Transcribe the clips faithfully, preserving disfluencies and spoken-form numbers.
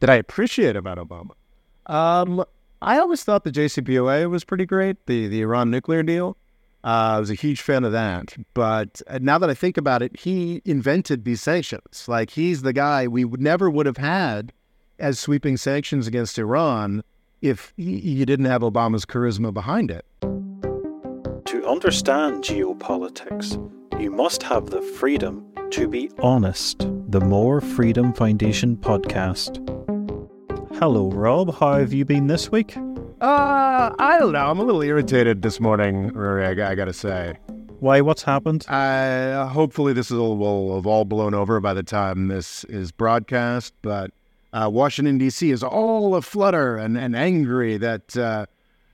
Did I appreciate about Obama? Um, I always thought the J C P O A was pretty great, the, the Iran nuclear deal. Uh, I was a huge fan of that. But now that I think about it, he invented these sanctions. Like, he's the guy we would, never would have had as sweeping sanctions against Iran if you didn't have Obama's charisma behind it. To understand geopolitics, you must have the freedom to be honest. The More Freedom Foundation podcast. Hello, Rob. How have you been this week? Uh, I don't know. I'm a little irritated this morning, Rory, I, I gotta say. Why? What's happened? Uh, hopefully this will, will have all blown over by the time this is broadcast, but uh, Washington, D C is all aflutter and, and angry that uh,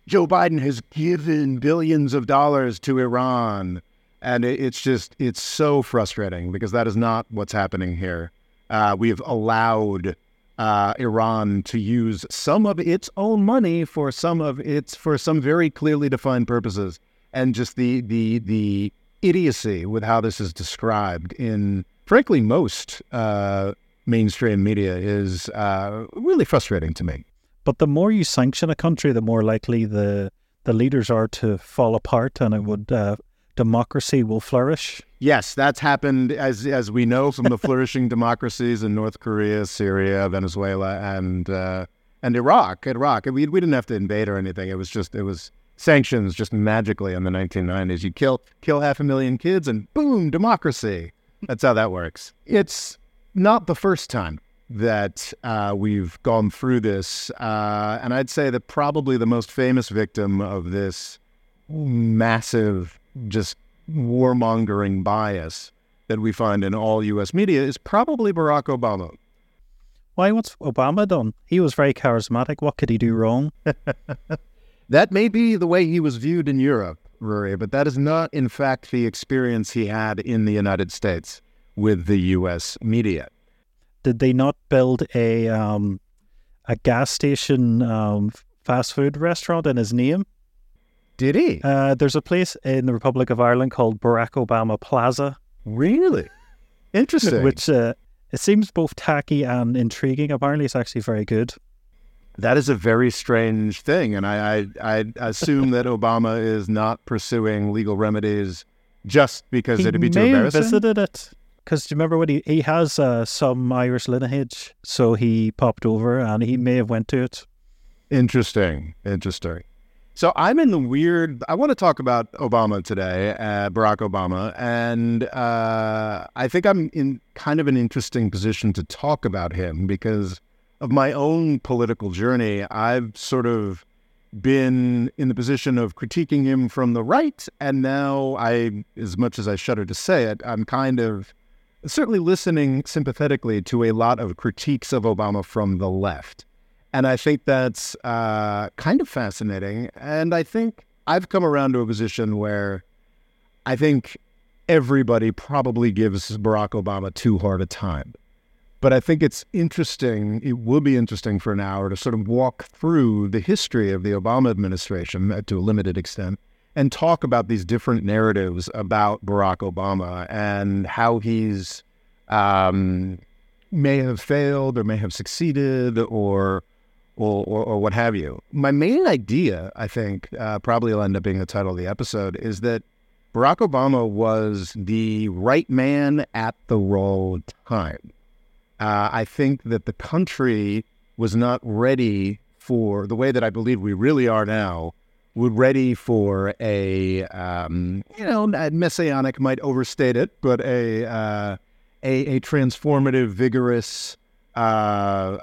Joe Biden has given billions of dollars to Iran. And it, it's just, it's so frustrating because that is not what's happening here. Uh, we have allowed... Uh, Iran to use some of its own money for some of its for some very clearly defined purposes, and just the the the idiocy with how this is described in, frankly, most uh, mainstream media is uh, really frustrating to me. But the more you sanction a country, the more likely the the leaders are to fall apart, and it would uh, democracy will flourish. Yes, that's happened, as as we know, from the flourishing democracies in North Korea, Syria, Venezuela, and uh, and Iraq. Iraq, we we didn't have to invade or anything. It was just it was sanctions, just magically in the nineteen nineties. You kill kill half a million kids, and boom, democracy. That's how that works. It's not the first time that uh, we've gone through this, uh, and I'd say that probably the most famous victim of this massive just warmongering bias that we find in all U S media is probably Barack Obama. Why? What's Obama done? He was very charismatic. What could he do wrong? That may be the way he was viewed in Europe, Rory, but that is not, in fact, the experience he had in the United States with the U S media. Did they not build a um, a gas station um, fast food restaurant in his name? Did he? Uh, there's a place in the Republic of Ireland called Barack Obama Plaza. Really? Interesting. Which uh, it seems both tacky and intriguing. Apparently it's actually very good. That is a very strange thing. And I, I, I assume that Obama is not pursuing legal remedies just because he it'd be too embarrassing. He may have visited it. Because do you remember when he, he has uh, some Irish lineage? So he popped over and he may have went to it. Interesting. Interesting. So I'm in the weird, I want to talk about Obama today, uh, Barack Obama, and uh, I think I'm in kind of an interesting position to talk about him because of my own political journey. I've sort of been in the position of critiquing him from the right, and now I, as much as I shudder to say it, I'm kind of certainly listening sympathetically to a lot of critiques of Obama from the left. And I think that's uh, kind of fascinating. And I think I've come around to a position where I think everybody probably gives Barack Obama too hard a time. But I think it's interesting, it will be interesting for an hour to sort of walk through the history of the Obama administration to a limited extent and talk about these different narratives about Barack Obama and how he's um, may have failed or may have succeeded or... Or, or or what have you. My main idea, I think, uh, probably will end up being the title of the episode, is that Barack Obama was the right man at the wrong time. Uh, I think that the country was not ready for, the way that I believe we really are now, we're ready for a, um, you know, messianic might overstate it, but a, uh, a, a transformative, vigorous, uh,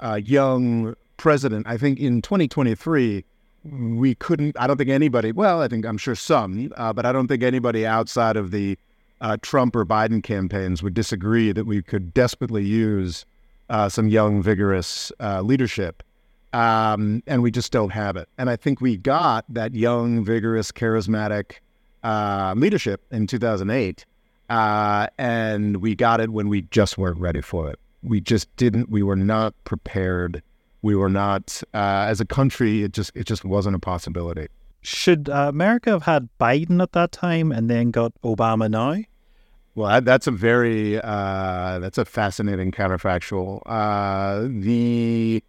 uh, young president. I think in twenty twenty-three, we couldn't, I don't think anybody, well, I think I'm sure some, uh, but I don't think anybody outside of the uh, Trump or Biden campaigns would disagree that we could desperately use uh, some young, vigorous uh, leadership. Um, and we just don't have it. And I think we got that young, vigorous, charismatic uh, leadership in two thousand eight. Uh, and we got it when we just weren't ready for it. We just didn't, we were not prepared. We were not, uh, as a country, it just it just wasn't a possibility. Should uh, America have had Biden at that time and then got Obama now? Well, that's a very, uh, that's a fascinating counterfactual. Uh, the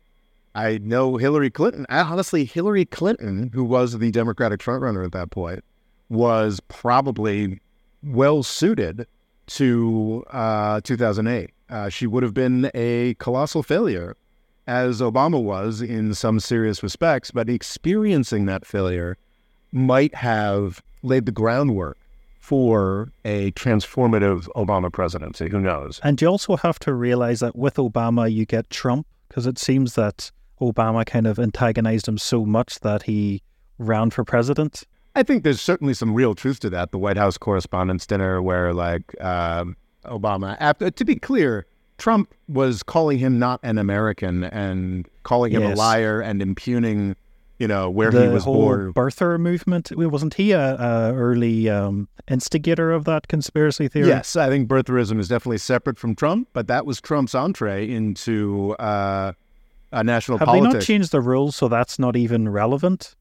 I know Hillary Clinton. I, honestly, Hillary Clinton, who was the Democratic frontrunner at that point, was probably well suited to uh, two thousand eight. Uh, she would have been a colossal failure, as Obama was in some serious respects, but experiencing that failure might have laid the groundwork for a transformative Obama presidency. Who knows? And you also have to realize that with Obama, you get Trump, because it seems that Obama kind of antagonized him so much that he ran for president. I think there's certainly some real truth to that. The White House Correspondents' Dinner, where like um, Obama, after, to be clear, Trump was calling him not an American and calling him yes. a liar and impugning, you know, where the he was whole born. Birther movement. Wasn't he a, a early um, instigator of that conspiracy theory? Yes, I think birtherism is definitely separate from Trump, but that was Trump's entree into uh, a national have politics. Have they not changed the rules so that's not even relevant?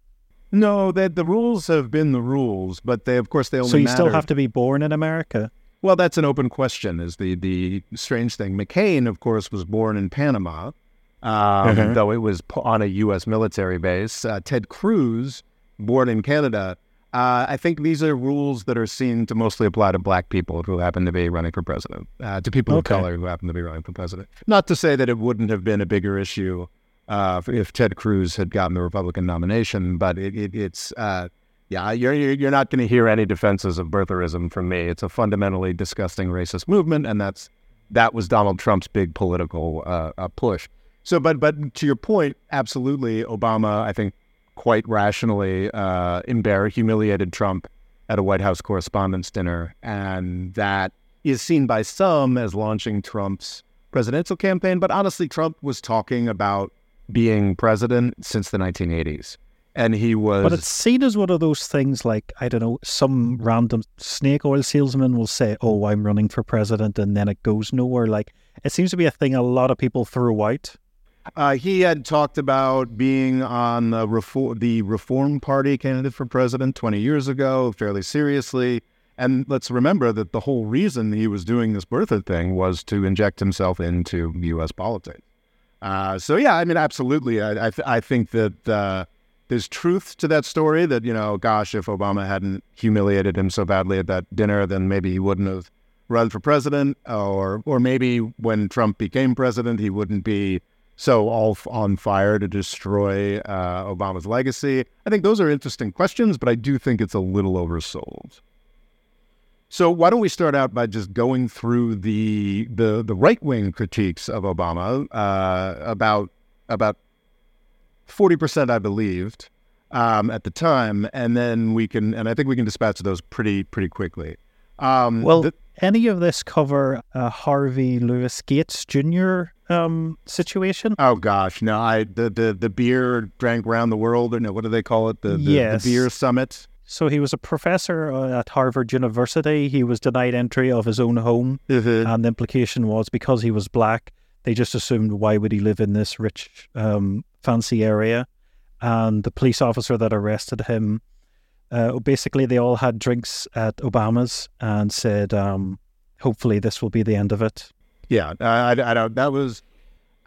No, that the rules have been the rules, but they, of course, they only so you matter. Still have to be born in America. Well, that's an open question, is the the strange thing. McCain, of course, was born in Panama, um, mm-hmm. though it was on a U S military base. Uh, Ted Cruz, born in Canada. Uh, I think these are rules that are seen to mostly apply to black people who happen to be running for president, uh, to people okay. of color who happen to be running for president. Not to say that it wouldn't have been a bigger issue uh, if Ted Cruz had gotten the Republican nomination, but it, it, it's... Uh, Yeah, you're you're not going to hear any defenses of birtherism from me. It's a fundamentally disgusting racist movement, and that's that was Donald Trump's big political uh, uh, push. So, but but to your point, absolutely, Obama, I think, quite rationally, uh, embarrassed, humiliated Trump at a White House Correspondents' Dinner, and that is seen by some as launching Trump's presidential campaign. But honestly, Trump was talking about being president since the nineteen eighties. And he was... But it's seen as one of those things like, I don't know, some random snake oil salesman will say, oh, I'm running for president, and then it goes nowhere. Like, it seems to be a thing a lot of people throw out. Uh, he had talked about being on the Reform, the Reform Party candidate for president twenty years ago, fairly seriously. And let's remember that the whole reason he was doing this birther thing was to inject himself into U S politics. Uh, so, yeah, I mean, absolutely. I, I, th- I think that... Uh, There's truth to that story that, you know, gosh, if Obama hadn't humiliated him so badly at that dinner, then maybe he wouldn't have run for president, or or maybe when Trump became president, he wouldn't be so all on fire to destroy uh, Obama's legacy. I think those are interesting questions, but I do think it's a little oversold. So why don't we start out by just going through the the, the right-wing critiques of Obama uh, about about. forty percent I believed um, at the time, and then we can, and I think we can dispatch those pretty, pretty quickly. Um, well, th- any of this cover uh, Harvey Lewis Gates Junior um, situation? Oh gosh, no! I the the the beer drank round the world, or no? What do they call it? The the, yes. the beer summit. So he was a professor at Harvard University. He was denied entry of his own home, mm-hmm. and the implication was because he was black, they just assumed why would he live in this rich. Um, fancy area, and the police officer that arrested him, uh, basically they all had drinks at Obama's and said, um, hopefully this will be the end of it. Yeah, I, I don't, that was,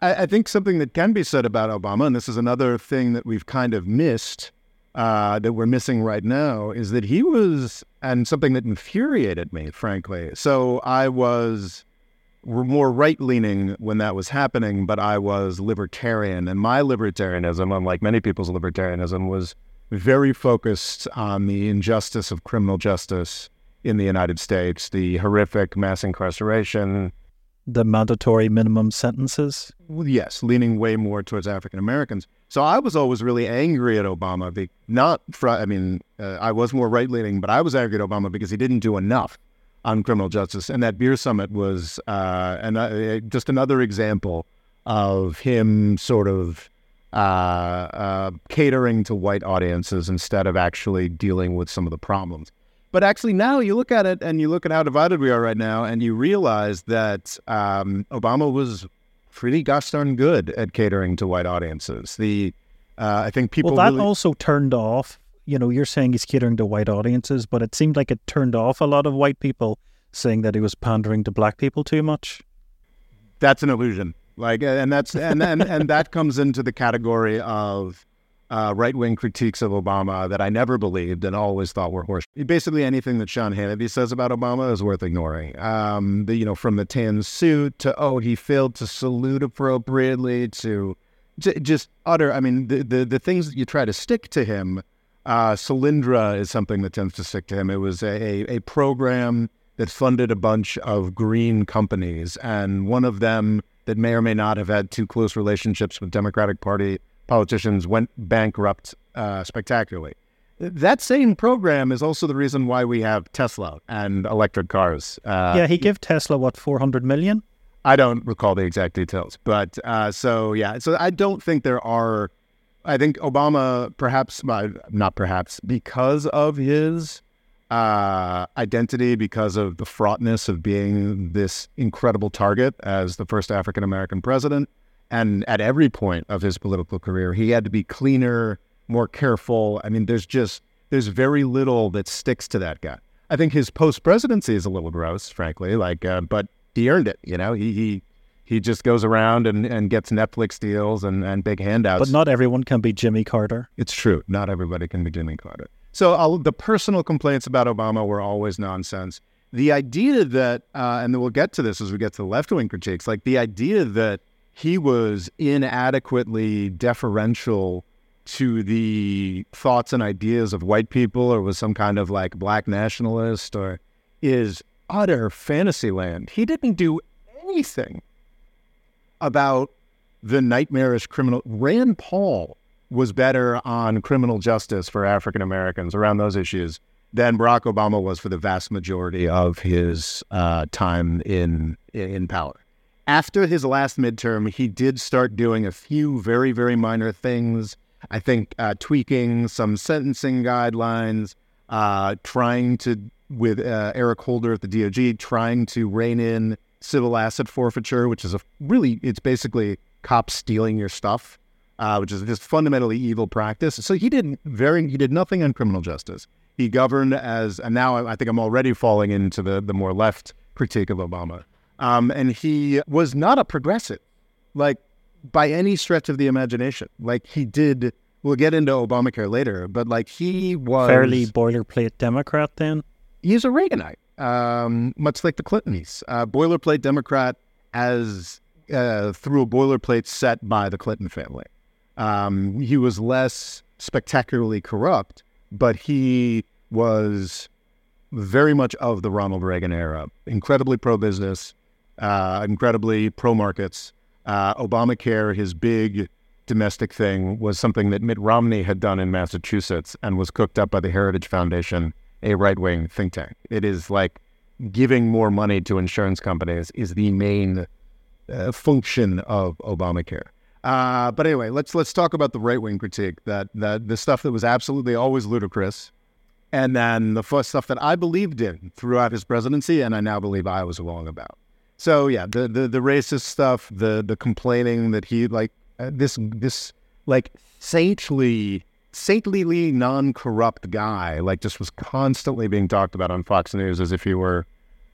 I, I think something that can be said about Obama, and this is another thing that we've kind of missed, uh, that we're missing right now, is that he was, and something that infuriated me, frankly. So I was... were more right-leaning when that was happening, but I was libertarian, and my libertarianism, unlike many people's libertarianism, was very focused on the injustice of criminal justice in the United States, the horrific mass incarceration. The mandatory minimum sentences? Well, yes, leaning way more towards African Americans. So I was always really angry at Obama, be- not, fr- I mean, uh, I was more right-leaning, but I was angry at Obama because he didn't do enough on criminal justice. And that beer summit was uh, an, uh, just another example of him sort of uh, uh, catering to white audiences instead of actually dealing with some of the problems. But actually now you look at it and you look at how divided we are right now, and you realize that um, Obama was pretty gosh darn good at catering to white audiences. The uh, I think people... Well, that really... also turned off. You know, you're saying he's catering to white audiences, but it seemed like it turned off a lot of white people saying that he was pandering to black people too much. That's an illusion. Like, and that's and and, and that comes into the category of uh, right-wing critiques of Obama that I never believed and always thought were horse. Basically, anything that Sean Hannity says about Obama is worth ignoring. Um, the, you know, from the tan suit to oh, he failed to salute appropriately to, to just utter. I mean, the, the the things that you try to stick to him. Uh, Solyndra is something that tends to stick to him. It was a, a program that funded a bunch of green companies, and one of them that may or may not have had too close relationships with Democratic Party politicians went bankrupt uh, spectacularly. That same program is also the reason why we have Tesla and electric cars. Uh, yeah, he gave Tesla, what, four hundred million dollars? I don't recall the exact details, but uh, so, yeah. So I don't think there are... I think Obama, perhaps, not perhaps, because of his uh, identity, because of the fraughtness of being this incredible target as the first African-American president, and at every point of his political career, he had to be cleaner, more careful. I mean, there's just, there's very little that sticks to that guy. I think his post-presidency is a little gross, frankly, like, uh, but he earned it, you know, he, he. He just goes around and, and gets Netflix deals and, and big handouts. But not everyone can be Jimmy Carter. It's true. Not everybody can be Jimmy Carter. So I'll, the personal complaints about Obama were always nonsense. The idea that, uh, and we'll get to this as we get to the left-wing critiques, like the idea that he was inadequately deferential to the thoughts and ideas of white people or was some kind of like black nationalist or is utter fantasy land. He didn't do anything about the nightmarish criminal. Rand Paul was better on criminal justice for African Americans around those issues than Barack Obama was for the vast majority of his uh, time in in power. After his last midterm, he did start doing a few very, very minor things. I think uh, tweaking some sentencing guidelines, uh, trying to, with uh, Eric Holder at the D O G, trying to rein in civil asset forfeiture, which is a really, it's basically cops stealing your stuff, uh, which is just fundamentally evil practice. So he did very, he did nothing on criminal justice. He governed as, and now I think I'm already falling into the, the more left critique of Obama. Um, and he was not a progressive, like by any stretch of the imagination. Like he did, we'll get into Obamacare later, but like he was... Fairly boilerplate Democrat then? He's a Reaganite. Um, much like the Clintons, uh, boilerplate Democrat as uh, through a boilerplate set by the Clinton family. Um, he was less spectacularly corrupt, but he was very much of the Ronald Reagan era. Incredibly pro-business, uh, incredibly pro-markets. Uh, Obamacare, his big domestic thing, was something that Mitt Romney had done in Massachusetts and was cooked up by the Heritage Foundation, a right-wing think tank. It is like giving more money to insurance companies is the main uh, function of Obamacare. Uh, but anyway, let's let's talk about the right-wing critique, that, that the stuff that was absolutely always ludicrous, and then the first stuff that I believed in throughout his presidency, and I now believe I was wrong about. So yeah, the the, the racist stuff, the the complaining that he like uh, this this like saintly. saintly non-corrupt guy, like just was constantly being talked about on Fox News as if he were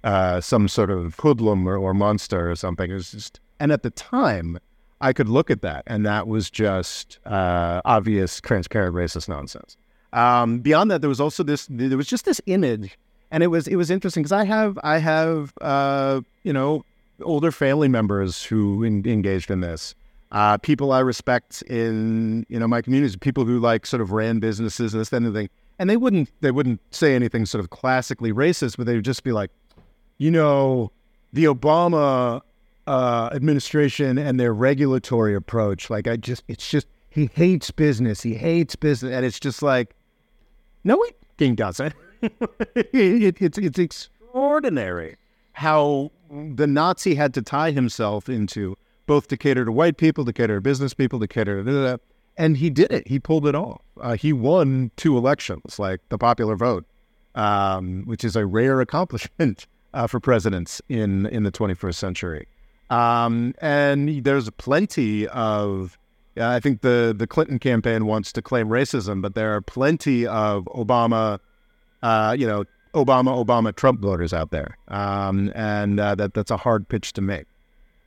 uh, some sort of hoodlum or, or monster or something. It was just, and at the time, I could look at that, and that was just uh, obvious, transparent, racist nonsense. Um, beyond that, there was also this. There was just this image, and it was it was interesting because I have I have uh, you know older family members who in, engaged in this. Uh, people I respect in, you know, my communities, people who like sort of ran businesses and this and that, and they wouldn't, they wouldn't say anything sort of classically racist, but they would just be like, you know, the Obama uh, administration and their regulatory approach. Like I just, it's just, he hates business. He hates business. And it's just like, no, he fucking doesn't. it, it, it's, it's extraordinary how the Nazi had to tie himself into both to cater to white people, to cater to business people, to cater to that. And he did it. He pulled it off. Uh, he won two elections, like the popular vote, um, which is a rare accomplishment uh, for presidents in, in the twenty-first century. Um, and there's plenty of, uh, I think the, the Clinton campaign wants to claim racism, but there are plenty of Obama, uh, you know, Obama, Obama, Trump voters out there. Um, and uh, that that's a hard pitch to make.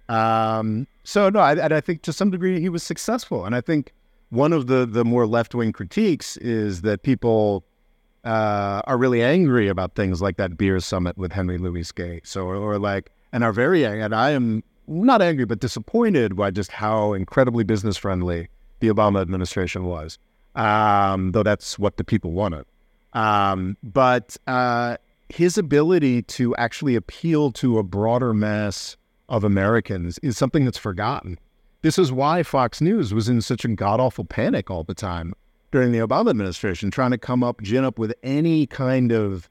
Um, So no, I, and I think to some degree he was successful. And I think one of the the more left-wing critiques is that people uh, are really angry about things like that beer summit with Henry Louis Gates, or or like, and are very angry. And I am not angry, but disappointed by just how incredibly business-friendly the Obama administration was. Um, though that's what the people wanted. Um, but uh, his ability to actually appeal to a broader mass of Americans is something that's forgotten. This is why Fox News was in such a god-awful panic all the time during the Obama administration, trying to come up, gin up with any kind of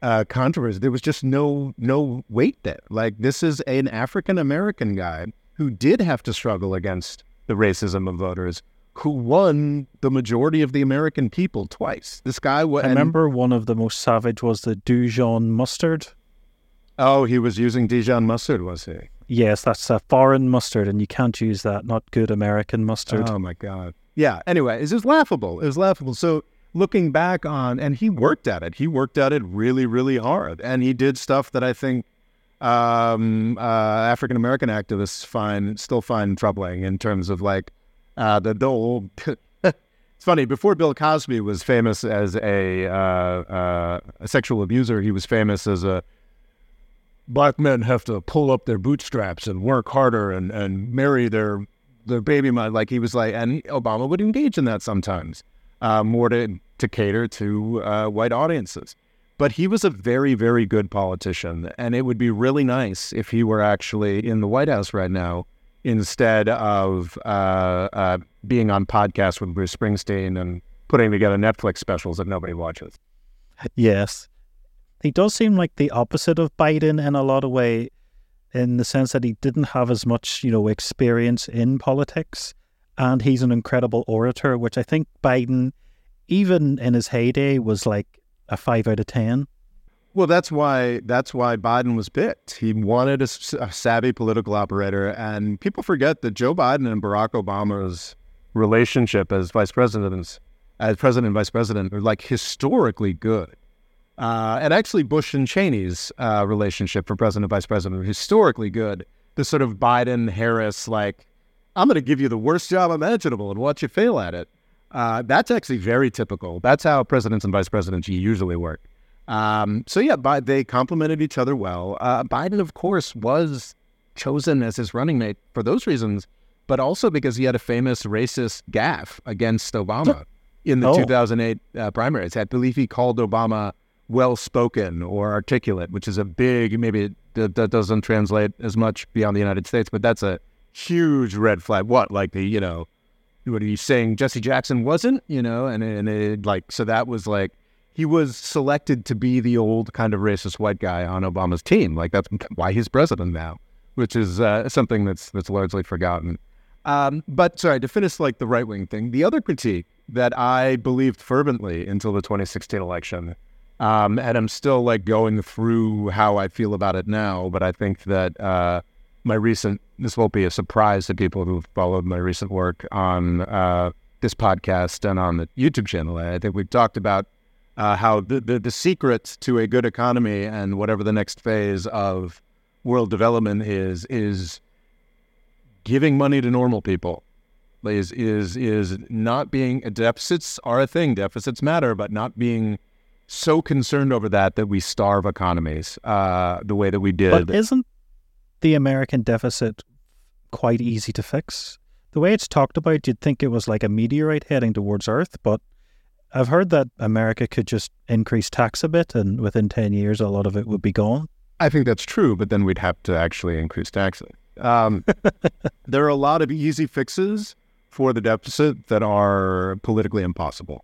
uh, controversy. There was just no no weight there. Like, this is an African-American guy who did have to struggle against the racism of voters, who won the majority of the American people twice. This guy... W- I remember and, one of the most savage was the Dijon mustard. Oh, he was using Dijon mustard, was he? Yes, that's a foreign mustard, and you can't use that. Not good American mustard. Oh, my God. Yeah, anyway, it was laughable. It was laughable. So looking back on... And he worked at it. He worked at it really, really hard. And he did stuff that I think um, uh, African-American activists find still find troubling in terms of, like, Uh, the, the old, it's funny, before Bill Cosby was famous as a, uh, uh, a sexual abuser, he was famous as a, black men have to pull up their bootstraps and work harder and, and marry their their baby mother. Like, he was like, and Obama would engage in that sometimes, uh, more to, to cater to uh, white audiences. But he was a very, very good politician, and it would be really nice if he were actually in the White House right now, instead of uh, uh, being on podcasts with Bruce Springsteen and putting together Netflix specials that nobody watches. Yes. He does seem like the opposite of Biden in a lot of way, in the sense that he didn't have as much, you know, experience in politics. And he's an incredible orator, which I think Biden, even in his heyday, was like a five out of ten. Well, that's why that's why Biden was picked. He wanted a, a savvy political operator, and people forget that Joe Biden and Barack Obama's relationship as vice presidents, as president and vice president, are like historically good. Uh, and actually, Bush and Cheney's uh, relationship for president and vice president are historically good. The sort of Biden-Harris, like, I'm going to give you the worst job imaginable and watch you fail at it. Uh, that's actually very typical. That's how presidents and vice presidents usually work. Um, so, yeah, by, they complemented each other well. Uh, Biden, of course, was chosen as his running mate for those reasons, but also because he had a famous racist gaffe against Obama in the oh. two thousand eight uh, primaries. I believe he called Obama well-spoken or articulate, which is a big, maybe that, that doesn't translate as much beyond the United States, but that's a huge red flag. What, like the, you know, what are you saying, Jesse Jackson wasn't, you know, and, and it, like, so that was like, he was selected to be the old kind of racist white guy on Obama's team. Like, that's why he's president now, which is uh, something that's that's largely forgotten. Um, but sorry, to finish like the right-wing thing, the other critique that I believed fervently until the twenty sixteen election, um, and I'm still like going through how I feel about it now, but I think that uh, my recent, this won't be a surprise to people who've followed my recent work on uh, this podcast and on the YouTube channel. I think we've talked about Uh, how the, the the secret to a good economy and whatever the next phase of world development is is giving money to normal people. Is is is not being deficits are a thing. Deficits matter, but not being so concerned over that that we starve economies uh, the way that we did. But isn't the American deficit quite easy to fix? The way it's talked about, you'd think it was like a meteorite heading towards Earth, but I've heard that America could just increase tax a bit, and within ten years, a lot of it would be gone. I think that's true, but then we'd have to actually increase taxes. Um, there are a lot of easy fixes for the deficit that are politically impossible.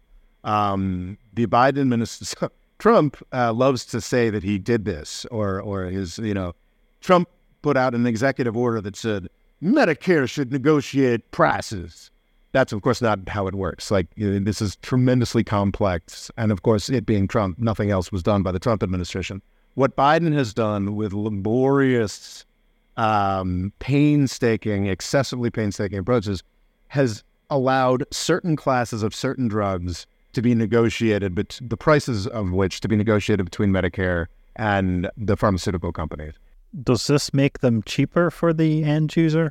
Um, the Biden administration, Trump uh, loves to say that he did this, or or his, you know, Trump put out an executive order that said Medicare should negotiate prices. That's, of course, not how it works. Like, you know, this is tremendously complex. And, of course, it being Trump, nothing else was done by the Trump administration. What Biden has done with laborious, um, painstaking, excessively painstaking approaches has allowed certain classes of certain drugs to be negotiated, but the prices of which to be negotiated between Medicare and the pharmaceutical companies. Does this make them cheaper for the end user?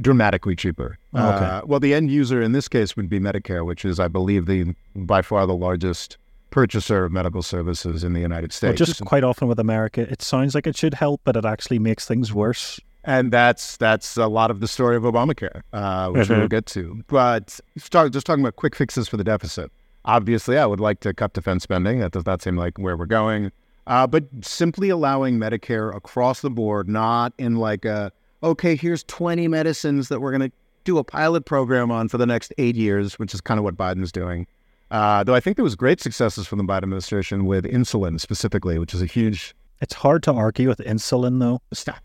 Dramatically cheaper. Oh, okay. Uh, well, the end user in this case would be Medicare, which is, I believe, the by far the largest purchaser of medical services in the United States. Well, just quite often with America, it sounds like it should help, but it actually makes things worse. And that's that's a lot of the story of Obamacare, uh, which mm-hmm. we'll get to. But start, just talking about quick fixes for the deficit. Obviously, I would like to cut defense spending. That does not seem like where we're going. Uh, but simply allowing Medicare across the board, not in like a okay, here's twenty medicines that we're going to do a pilot program on for the next eight years, which is kind of what Biden's doing. Uh, though I think there was great successes from the Biden administration with insulin specifically, which is a huge... It's hard to argue with insulin, though. Stop.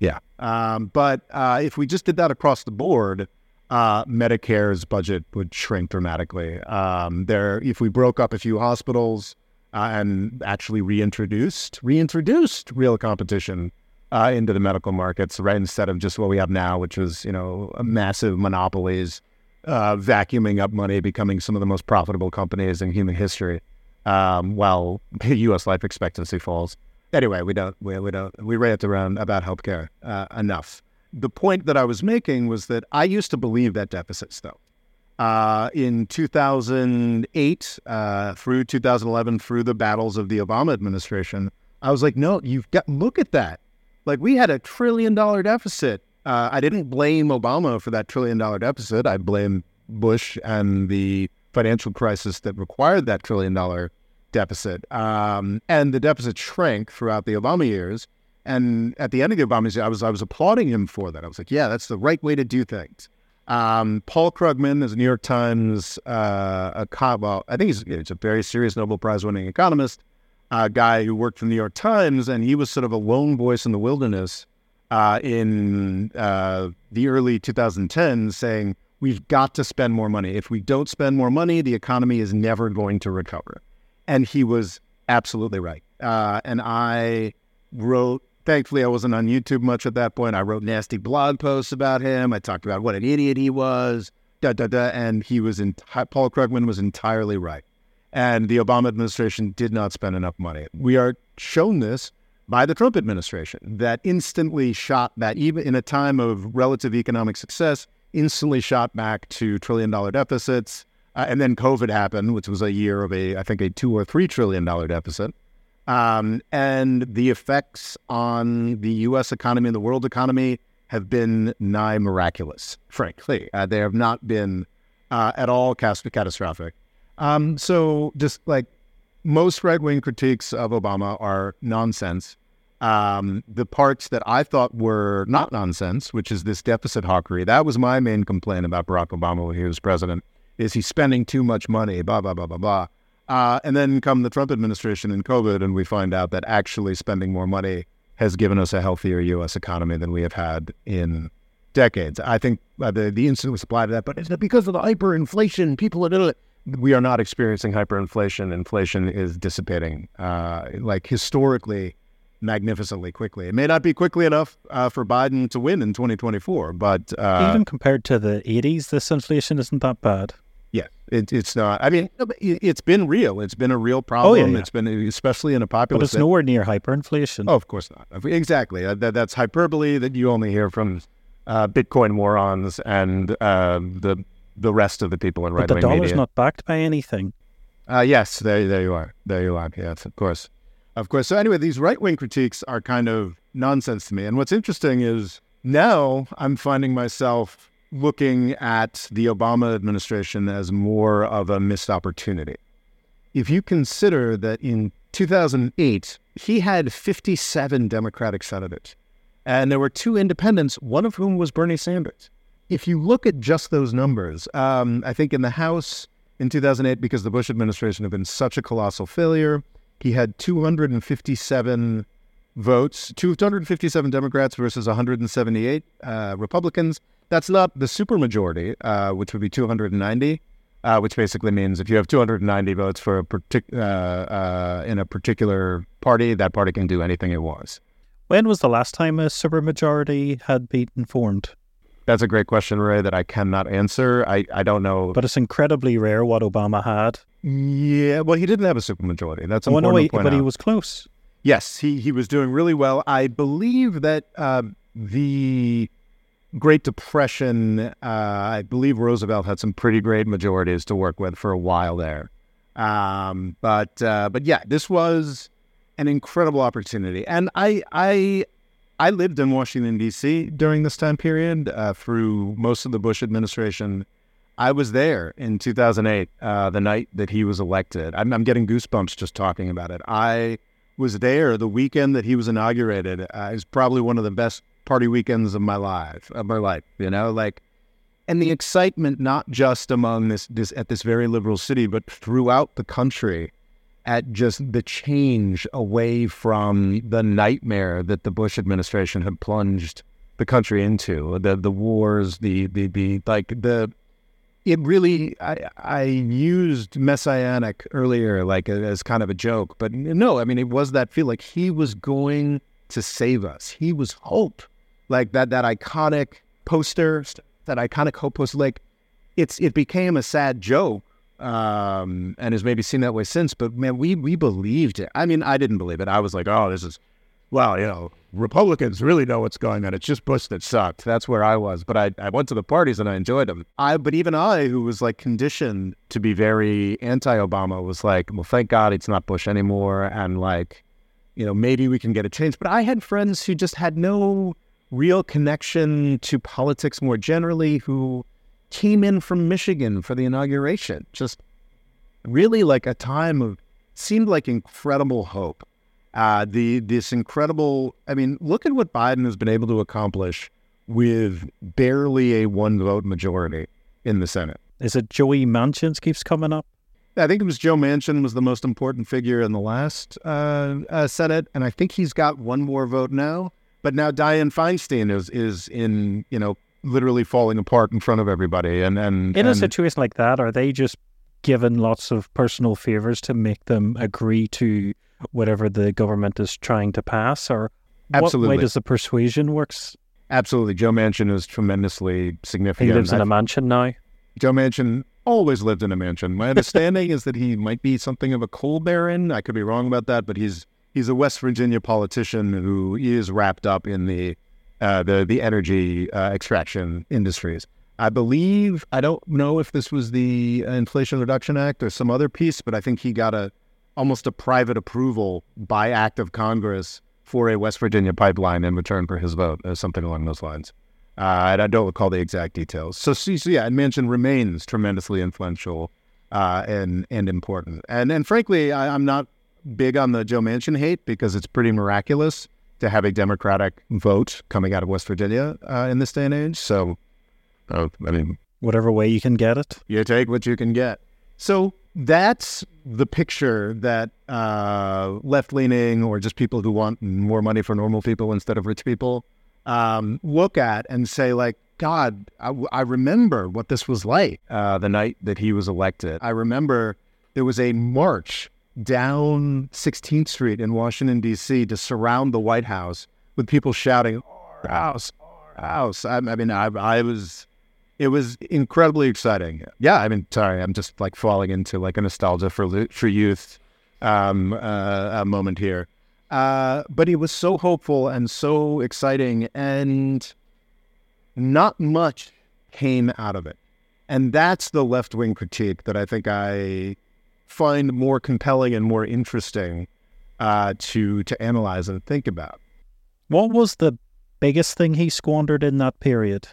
Yeah. Um, but uh, if we just did that across the board, uh, Medicare's budget would shrink dramatically. Um, there, if we broke up a few hospitals uh, and actually reintroduced, reintroduced real competition Uh, into the medical markets, right? Instead of just what we have now, which is, you know, massive monopolies, uh, vacuuming up money, becoming some of the most profitable companies in human history, um, while U S life expectancy falls. Anyway, we don't, we, we don't, we rant around about healthcare uh, enough. The point that I was making was that I used to believe that deficits, though. Uh, in two thousand eight, uh, through two thousand eleven, through the battles of the Obama administration, I was like, no, you've got, look at that. Like, we had a trillion-dollar deficit. Uh, I didn't blame Obama for that trillion-dollar deficit. I blame Bush and the financial crisis that required that trillion-dollar deficit. Um, and the deficit shrank throughout the Obama years. And at the end of the Obama years, I was I was applauding him for that. I was like, yeah, that's the right way to do things. Um, Paul Krugman is a New York Times, uh, a, well, I think he's, he's a very serious Nobel Prize-winning economist. A guy who worked for the New York Times, and he was sort of a lone voice in the wilderness uh, in uh, the early two thousand tens saying, we've got to spend more money. If we don't spend more money, the economy is never going to recover. And he was absolutely right. Uh, and I wrote, thankfully I wasn't on YouTube much at that point. I wrote nasty blog posts about him. I talked about what an idiot he was, da, da, da. And he was, enti- Paul Krugman was entirely right. And the Obama administration did not spend enough money. We are shown this by the Trump administration that instantly shot back, even in a time of relative economic success, instantly shot back to trillion-dollar deficits. Uh, and then COVID happened, which was a year of a, I think, a two or three trillion-dollar deficit. Um, and the effects on the U S economy and the world economy have been nigh miraculous, frankly. Uh, they have not been uh, at all catastrophic. Um, so just like most right-wing critiques of Obama are nonsense. Um, the parts that I thought were not nonsense, which is this deficit hawkery, that was my main complaint about Barack Obama when he was president, is he's spending too much money, blah, blah, blah, blah, blah. Uh, and then come the Trump administration and COVID, and we find out that actually spending more money has given us a healthier U S economy than we have had in decades. I think uh, the, the incident was applied to that, but it's because of the hyperinflation, people are... We are not experiencing hyperinflation. Inflation is dissipating, uh, like historically, magnificently quickly. It may not be quickly enough uh, for Biden to win in twenty twenty-four, but... Uh, Even compared to the eighties, this inflation isn't that bad. Yeah, it, it's not. I mean, it's been real. It's been a real problem. Oh, yeah, yeah. It's been, especially in a populist... But it's nowhere near hyperinflation. Oh, of course not. Exactly. That, that's hyperbole that you only hear from uh, Bitcoin morons and uh, the... the rest of the people in right wing media. But the dollar's media. Not backed by anything. Uh, yes, there, there you are. There you are. Yes, of course. Of course. So anyway, these right wing critiques are kind of nonsense to me. And what's interesting is now I'm finding myself looking at the Obama administration as more of a missed opportunity. If you consider that in two thousand eight, he had fifty-seven Democratic senators, and there were two independents, one of whom was Bernie Sanders. If you look at just those numbers, um, I think in the House in two thousand eight, because the Bush administration had been such a colossal failure, he had two hundred fifty-seven votes, two hundred fifty-seven Democrats versus one hundred seventy-eight uh, Republicans. That's not the supermajority, uh, which would be two hundred ninety, uh, which basically means if you have two hundred ninety votes for a partic- uh, uh, in a particular party, that party can do anything it wants. When was the last time a supermajority had been formed? That's a great question, Ray, that I cannot answer. I, I don't know. But it's incredibly rare what Obama had. Yeah, well, he didn't have a supermajority. That's important oh, no, he, to point But out. He was close. Yes, he, he was doing really well. I believe that uh, the Great Depression, uh, I believe Roosevelt had some pretty great majorities to work with for a while there. Um, but uh, but yeah, this was an incredible opportunity. And I I I lived in Washington, D C during this time period uh, through most of the Bush administration. I was there in two thousand eight, uh, the night that he was elected. I'm, I'm getting goosebumps just talking about it. I was there the weekend that he was inaugurated. Uh, it was probably one of the best party weekends of my life, of my life, you know, like, and the excitement, not just among this, this, at this very liberal city, but throughout the country at just the change away from the nightmare that the Bush administration had plunged the country into, the, the wars, the, the, the, like the, it really, I, I used messianic earlier, like as kind of a joke, but no, I mean, it was that feel like he was going to save us. He was hope. Like that, that iconic poster, that iconic hope poster, like it's, it became a sad joke, um, and has maybe seen that way since, but man, we, we believed it. I mean, I didn't believe it. I was like, oh, this is, well, you know, Republicans really know what's going on. It's just Bush that sucked. That's where I was. But I, I went to the parties and I enjoyed them. I, but even I, who was like conditioned to be very anti-Obama, was like, well, thank God it's not Bush anymore. And like, you know, maybe we can get a change. But I had friends who just had no real connection to politics more generally, who came in from Michigan for the inauguration. Just really like a time of, seemed like incredible hope. Uh, the this incredible, I mean, look at what Biden has been able to accomplish with barely a one-vote majority in the Senate. Is it Joey Manchin keeps coming up? I think it was Joe Manchin was the most important figure in the last uh, uh, Senate, and I think he's got one more vote now. But now Dianne Feinstein is is in, you know, literally falling apart in front of everybody. And, and in a and, situation like that, are they just given lots of personal favors to make them agree to whatever the government is trying to pass, or absolutely. What way does the persuasion works? Absolutely. Joe Manchin is tremendously significant. He lives in I've, a mansion now. Joe Manchin always lived in a mansion. My understanding is that he might be something of a coal baron. I could be wrong about that, but he's he's a West Virginia politician who is wrapped up in the uh, the, the energy uh, extraction industries. I believe, I don't know if this was the Inflation Reduction Act or some other piece, but I think he got a almost a private approval by act of Congress for a West Virginia pipeline in return for his vote, or something along those lines. Uh, and I don't recall the exact details. So, so yeah, and Manchin remains tremendously influential uh, and and important. And and frankly, I, I'm not big on the Joe Manchin hate because it's pretty miraculous to have a Democratic vote coming out of West Virginia uh, in this day and age. So, uh, I mean, whatever way you can get it, you take what you can get. So that's the picture that uh, left-leaning or just people who want more money for normal people instead of rich people um, look at and say, like, God, I, I remember what this was like uh, the night that he was elected. I remember there was a march down sixteenth street in Washington, D C to surround the White House with people shouting, our house, our house. I, I mean, I, I was... It was incredibly exciting. Yeah, I mean, sorry, I'm just like falling into like a nostalgia for for youth um, uh, a moment here. Uh, but it was so hopeful and so exciting, and not much came out of it. And that's the left-wing critique that I think I find more compelling and more interesting uh, to to analyze and think about. What was the biggest thing he squandered in that period?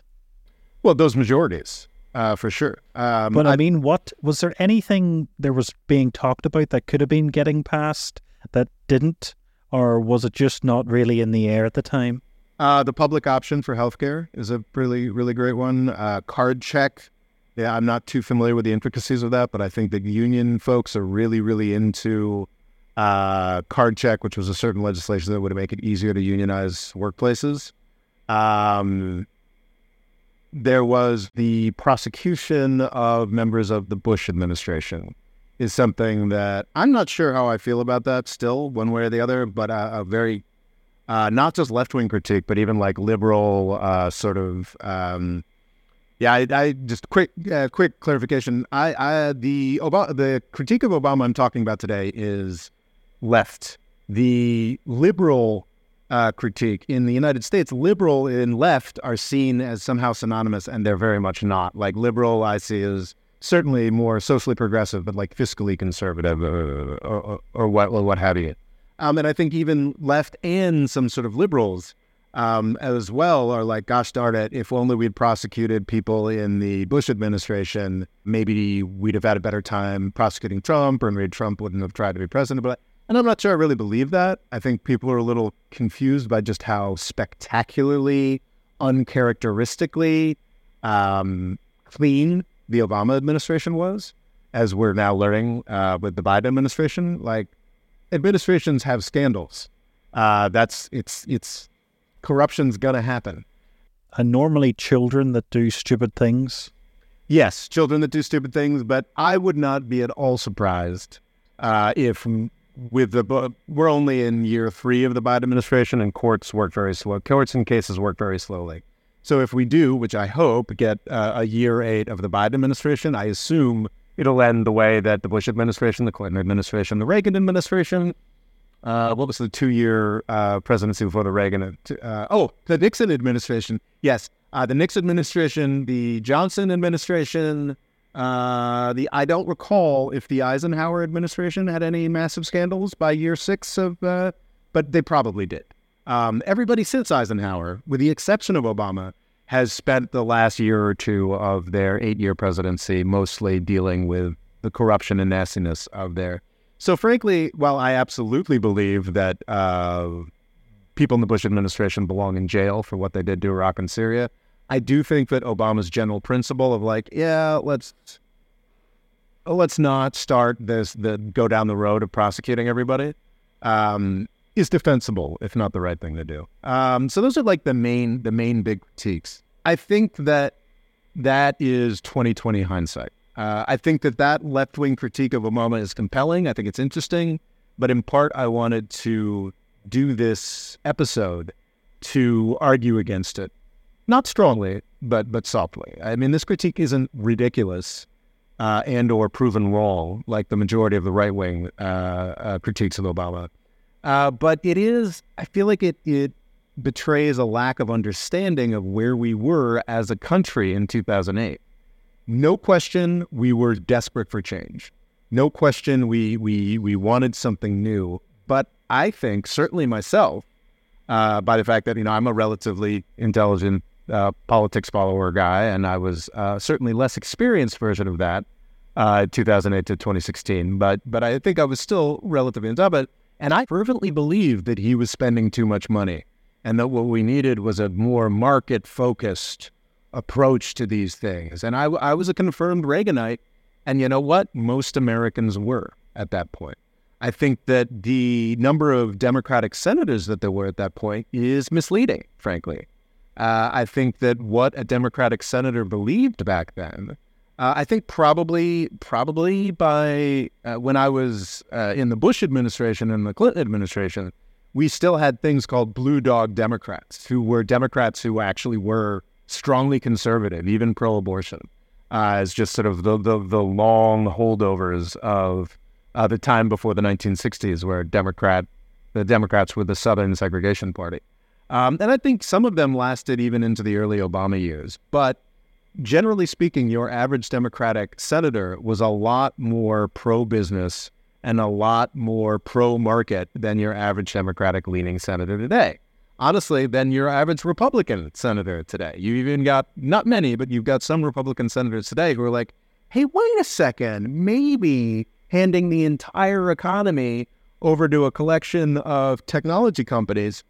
Well, those majorities, uh, for sure. Um, but I mean, I, what was there anything there was being talked about that could have been getting passed that didn't, or was it just not really in the air at the time? Uh, the public option for healthcare is a really, really great one. Uh, card check. Yeah, I'm not too familiar with the intricacies of that, but I think the union folks are really, really into uh, card check, which was a certain legislation that would make it easier to unionize workplaces. Um, There was the prosecution of members of the Bush administration is something that I'm not sure how I feel about that still, one way or the other, but a, a very, uh, not just left-wing critique, but even like liberal uh, sort of, um, yeah, I, I just quick uh, quick clarification. I, I the Obama, the critique of Obama I'm talking about today is left. The liberal uh, critique. In the United States, liberal and left are seen as somehow synonymous, and they're very much not. Like, liberal, I see, is certainly more socially progressive, but like fiscally conservative, or, or, or what, or what have you. Um, and I think even left and some sort of liberals um, as well are like, gosh darn it, if only we'd prosecuted people in the Bush administration, maybe we'd have had a better time prosecuting Trump, or maybe Trump wouldn't have tried to be president. But and I'm not sure I really believe that. I think people are a little confused by just how spectacularly, uncharacteristically um, clean the Obama administration was, as we're now learning uh, with the Biden administration. Like, administrations have scandals. Uh, that's it's it's corruption's gonna happen. Are normally children that do stupid things? Yes, children that do stupid things. But I would not be at all surprised uh, if, with the we're only in year three of the Biden administration, and courts work very slow. Courts and cases work very slowly. So if we do, which I hope, get uh, a year eight of the Biden administration, I assume it'll end the way that the Bush administration, the Clinton administration, the Reagan administration, uh, what was the two-year uh, presidency before the Reagan? Uh, oh, the Nixon administration. Yes, uh, the Nixon administration, the Johnson administration, uh, the I don't recall if the Eisenhower administration had any massive scandals by year six of, uh, but they probably did. Um, everybody since Eisenhower, with the exception of Obama, has spent the last year or two of their eight-year presidency mostly dealing with the corruption and nastiness of their... So frankly, while I absolutely believe that uh, people in the Bush administration belong in jail for what they did to Iraq and Syria, I do think that Obama's general principle of like, yeah, let's let's not start this, the go down the road of prosecuting everybody, Um is defensible, if not the right thing to do. Um, so those are like the main the main big critiques. I think that that is twenty twenty hindsight. Uh, I think that that left-wing critique of Obama is compelling. I think it's interesting. But in part, I wanted to do this episode to argue against it. Not strongly, but but softly. I mean, this critique isn't ridiculous uh, and or proven wrong, like the majority of the right-wing uh, uh, critiques of Obama. Uh, but it is, I feel like it, it betrays a lack of understanding of where we were as a country in two thousand eight. No question, we were desperate for change. No question, we we we wanted something new. But I think, certainly myself, uh, by the fact that, you know, I'm a relatively intelligent uh, politics follower guy, and I was uh, certainly less experienced version of that, uh, two thousand eight to twenty sixteen. But, but I think I was still relatively on top of it. And I fervently believed that he was spending too much money and that what we needed was a more market-focused approach to these things. And I, I was a confirmed Reaganite, and you know what? Most Americans were at that point. I think that the number of Democratic senators that there were at that point is misleading, frankly. Uh, I think that what a Democratic senator believed back then, Uh, I think probably, probably by uh, when I was uh, in the Bush administration and the Clinton administration, we still had things called blue dog Democrats, who were Democrats who actually were strongly conservative, even pro-abortion, uh, as just sort of the the, the long holdovers of uh, the time before the nineteen sixties, where Democrat the Democrats were the Southern Segregation Party, um, and I think some of them lasted even into the early Obama years, but. Generally speaking, your average Democratic senator was a lot more pro-business and a lot more pro-market than your average Democratic-leaning senator today. Honestly, than your average Republican senator today. You even got, not many, but you've got some Republican senators today who are like, hey, wait a second, maybe handing the entire economy over to a collection of technology companies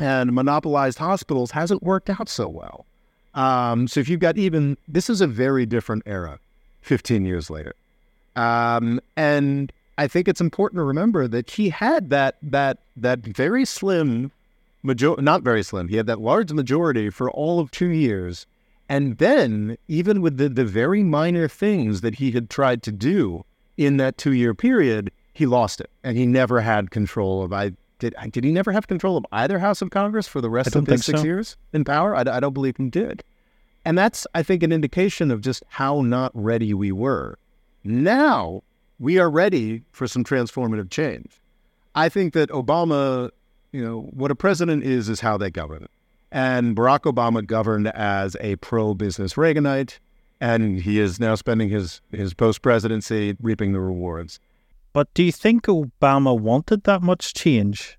and monopolized hospitals hasn't worked out so well. Um, so if you've got even, this is a very different era fifteen years later. Um, and I think it's important to remember that he had that, that, that very slim major, not very slim. He had that large majority for all of two years. And then even with the, the very minor things that he had tried to do in that two year period, he lost it and he never had control of, I Did, did he never have control of either house of Congress for the rest of his six so. years in power? I, I don't believe he did. And that's, I think, an indication of just how not ready we were. Now we are ready for some transformative change. I think that Obama you know, what a president is, is how they govern. And Barack Obama governed as a pro-business Reaganite, and he is now spending his, his post-presidency reaping the rewards. But do you think Obama wanted that much change?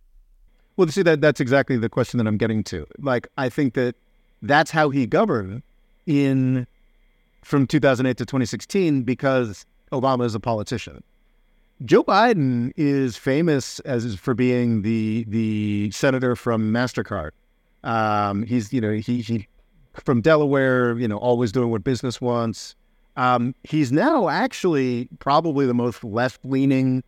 Well, see, that that's exactly the question that I'm getting to. Like, I think that that's how he governed in from two thousand eight to twenty sixteen, because Obama is a politician. Joe Biden is famous as for being the the senator from MasterCard. Um, he's, you know, he, he from Delaware, you know, always doing what business wants. Um, he's now actually probably the most left-leaning,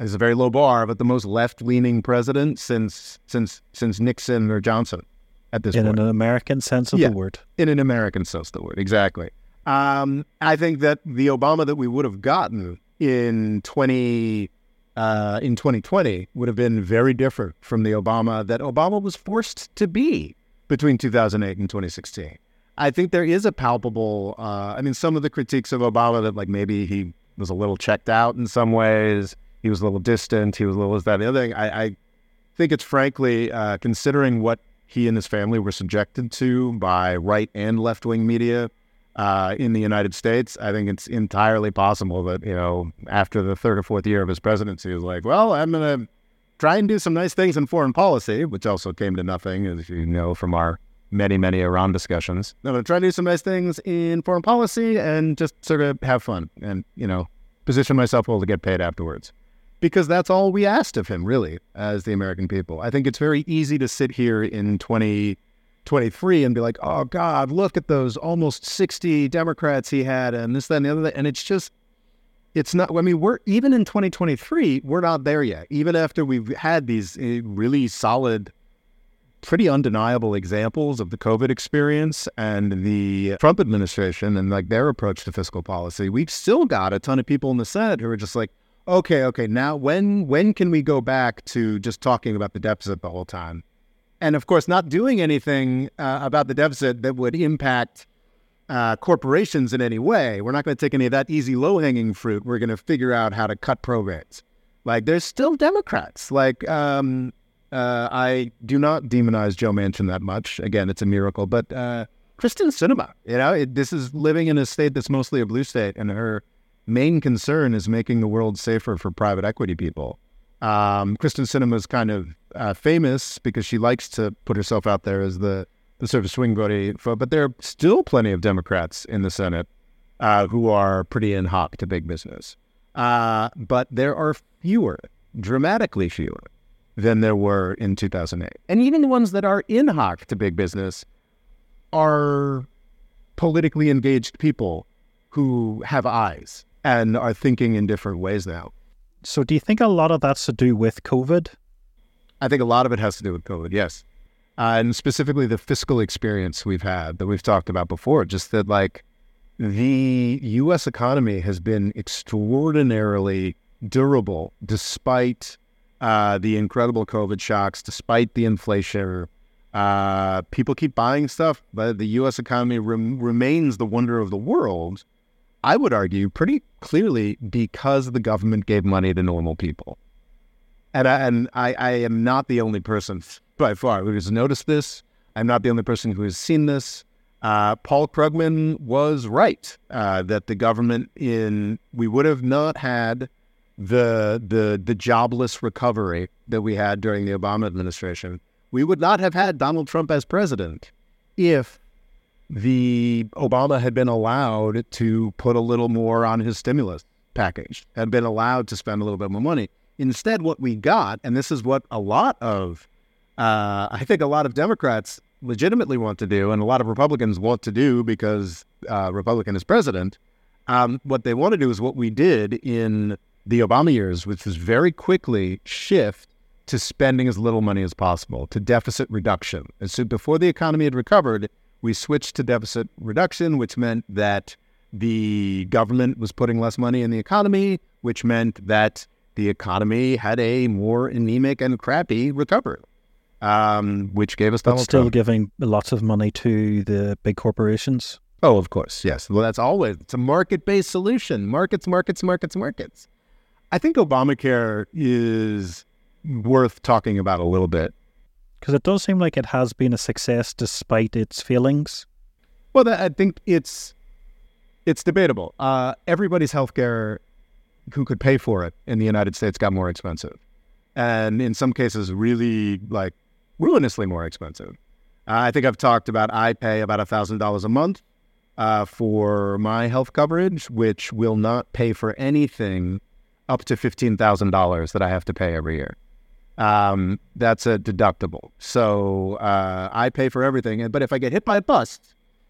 it's a very low bar, but the most left-leaning president since since since Nixon or Johnson at this point. In an American sense of yeah, the word. In an American sense of the word, exactly. Um, I think that the Obama that we would have gotten in twenty uh, in twenty twenty would have been very different from the Obama that Obama was forced to be between two thousand eight and twenty sixteen. I think there is a palpable, uh, I mean, some of the critiques of Obama that like maybe he was a little checked out in some ways, he was a little distant, he was a little this, that, and the other thing. I, I think it's frankly, uh, considering what he and his family were subjected to by right and left-wing media Uh, in the United States, I think it's entirely possible that, you know, after the third or fourth year of his presidency, he was like, well, I'm going to try and do some nice things in foreign policy, which also came to nothing, as you know, from our many, many Iran discussions. I'm going to try and do some nice things in foreign policy and just sort of have fun and, you know, position myself well to get paid afterwards. Because that's all we asked of him, really, as the American people. I think it's very easy to sit here in twenty twenty-three and be like, oh God, look at those almost sixty Democrats he had and this, that, and the other. And it's just, it's not, I mean, we're, even in twenty twenty-three, we're not there yet. Even after we've had these really solid, pretty undeniable examples of the COVID experience and the Trump administration and like their approach to fiscal policy, we've still got a ton of people in the Senate who are just like, okay, okay, now when, when can we go back to just talking about the deficit the whole time? And, of course, not doing anything uh, about the deficit that would impact uh, corporations in any way. We're not going to take any of that easy low-hanging fruit. We're going to figure out how to cut programs. Like, there's still Democrats. Like, um, uh, I do not demonize Joe Manchin that much. Again, it's a miracle. But uh, Kristen Sinema, you know, it, this is living in a state that's mostly a blue state, and her main concern is making the world safer for private equity people. Um, Kristen Sinema is kind of uh, famous because she likes to put herself out there as the, the sort of swing voting, but there are still plenty of Democrats in the Senate uh, who are pretty in hoc to big business. Uh, but there are fewer, dramatically fewer, than there were in two thousand eight. And even the ones that are in hoc to big business are politically engaged people who have eyes and are thinking in different ways now. So do you think a lot of that's to do with COVID? I think a lot of it has to do with COVID, yes. Uh, and specifically the fiscal experience we've had that we've talked about before, just that like the U S economy has been extraordinarily durable despite uh, the incredible COVID shocks, despite the inflation. Uh, people keep buying stuff, but the U S economy rem- remains the wonder of the world. I would argue pretty clearly because the government gave money to normal people. And I, and I, I am not the only person by far who has noticed this. I'm not the only person who has seen this. Uh, Paul Krugman was right uh, that the government in, we would have not had the, the, the jobless recovery that we had during the Obama administration. We would not have had Donald Trump as president if the Obama had been allowed to put a little more on his stimulus package, had been allowed to spend a little bit more money. Instead, what we got, and this is what a lot of, uh, I think a lot of Democrats legitimately want to do, and a lot of Republicans want to do because uh, Republican is president, um, what they want to do is what we did in the Obama years, which was very quickly shift to spending as little money as possible, to deficit reduction. And so before the economy had recovered, we switched to deficit reduction, which meant that the government was putting less money in the economy, which meant that the economy had a more anemic and crappy recovery, um, which gave us Donald But still Trump. Giving lots of money to the big corporations? Oh, of course, yes. Well, that's always, it's a market-based solution. Markets, markets, markets, markets. I think Obamacare is worth talking about a little bit Because it does seem like it has been a success despite its failings. Well, I think it's it's debatable. Uh, everybody's healthcare who could pay for it in the United States got more expensive. And in some cases, really, like, ruinously more expensive. Uh, I think I've talked about I pay about one thousand dollars a month uh, for my health coverage, which will not pay for anything up to fifteen thousand dollars that I have to pay every year. Um, that's a deductible. So uh, I pay for everything. But if I get hit by a bus,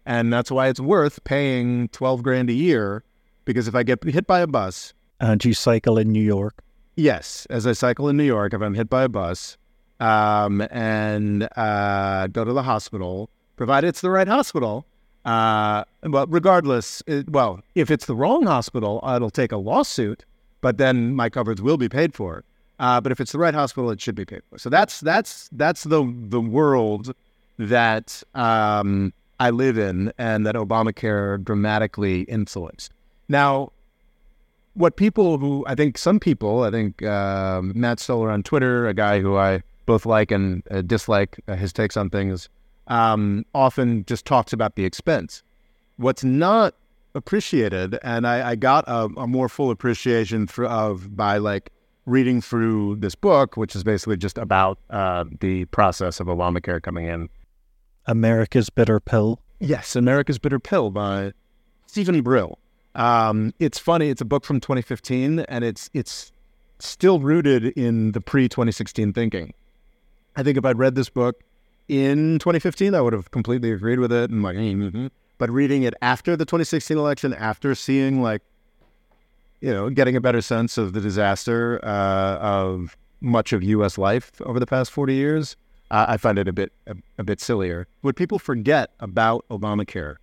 and that's why it's worth paying twelve grand a year, because if I get hit by a bus... And you cycle in New York? Yes. As I cycle in New York, if I'm hit by a bus... Um, and uh, go to the hospital, provided it's the right hospital. Uh, but regardless, it, well, if it's the wrong hospital, it'll take a lawsuit, but then my coverage will be paid for. Uh, but if it's the right hospital, it should be paid for. So that's that's that's the the world that um, I live in, and that Obamacare dramatically influenced. Now, what people who I think some people, I think uh, Matt Stoller on Twitter, a guy who I both like and uh, dislike uh, his takes on things, um, often just talks about the expense. What's not appreciated, and I, I got a, a more full appreciation for, of by like reading through this book, which is basically just about uh, the process of Obamacare coming in. America's Bitter Pill. Yes, America's Bitter Pill by Stephen Brill. Um, it's funny. It's a book from twenty fifteen, and it's it's. still rooted in the pre twenty sixteen thinking. I think if I'd read this book in twenty fifteen, I would have completely agreed with it. And like, mm-hmm. But reading it after the twenty sixteen election, after seeing like, you know, getting a better sense of the disaster uh, of much of U S life over the past forty years, uh, I find it a bit a, a bit sillier. What people forget about Obamacare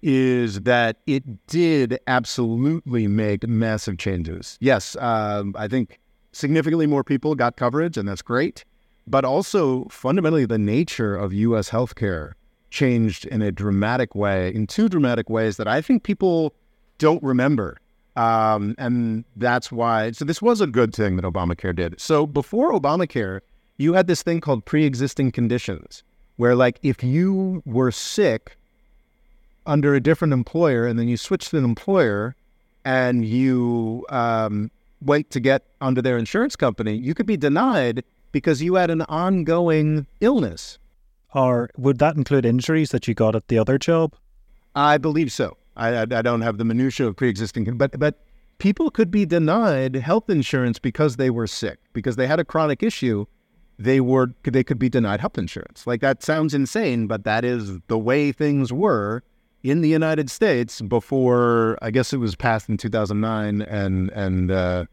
is that it did absolutely make massive changes. Yes, um, I think significantly more people got coverage, and that's great. But also, fundamentally, the nature of U S healthcare changed in a dramatic way, in two dramatic ways that I think people don't remember. Um, and that's why... So this was a good thing that Obamacare did. So before Obamacare, you had this thing called pre-existing conditions, where, like, if you were sick... under a different employer, and then you switch to an employer and you um, wait to get under their insurance company, you could be denied because you had an ongoing illness. Or would that include injuries that you got at the other job? I believe so. I, I, I don't have the minutia of pre-existing, but, but people could be denied health insurance because they were sick, because they had a chronic issue. They were they could be denied health insurance. Like, that sounds insane, but that is the way things were in the United States before, I guess it was passed in two thousand nine and and uh,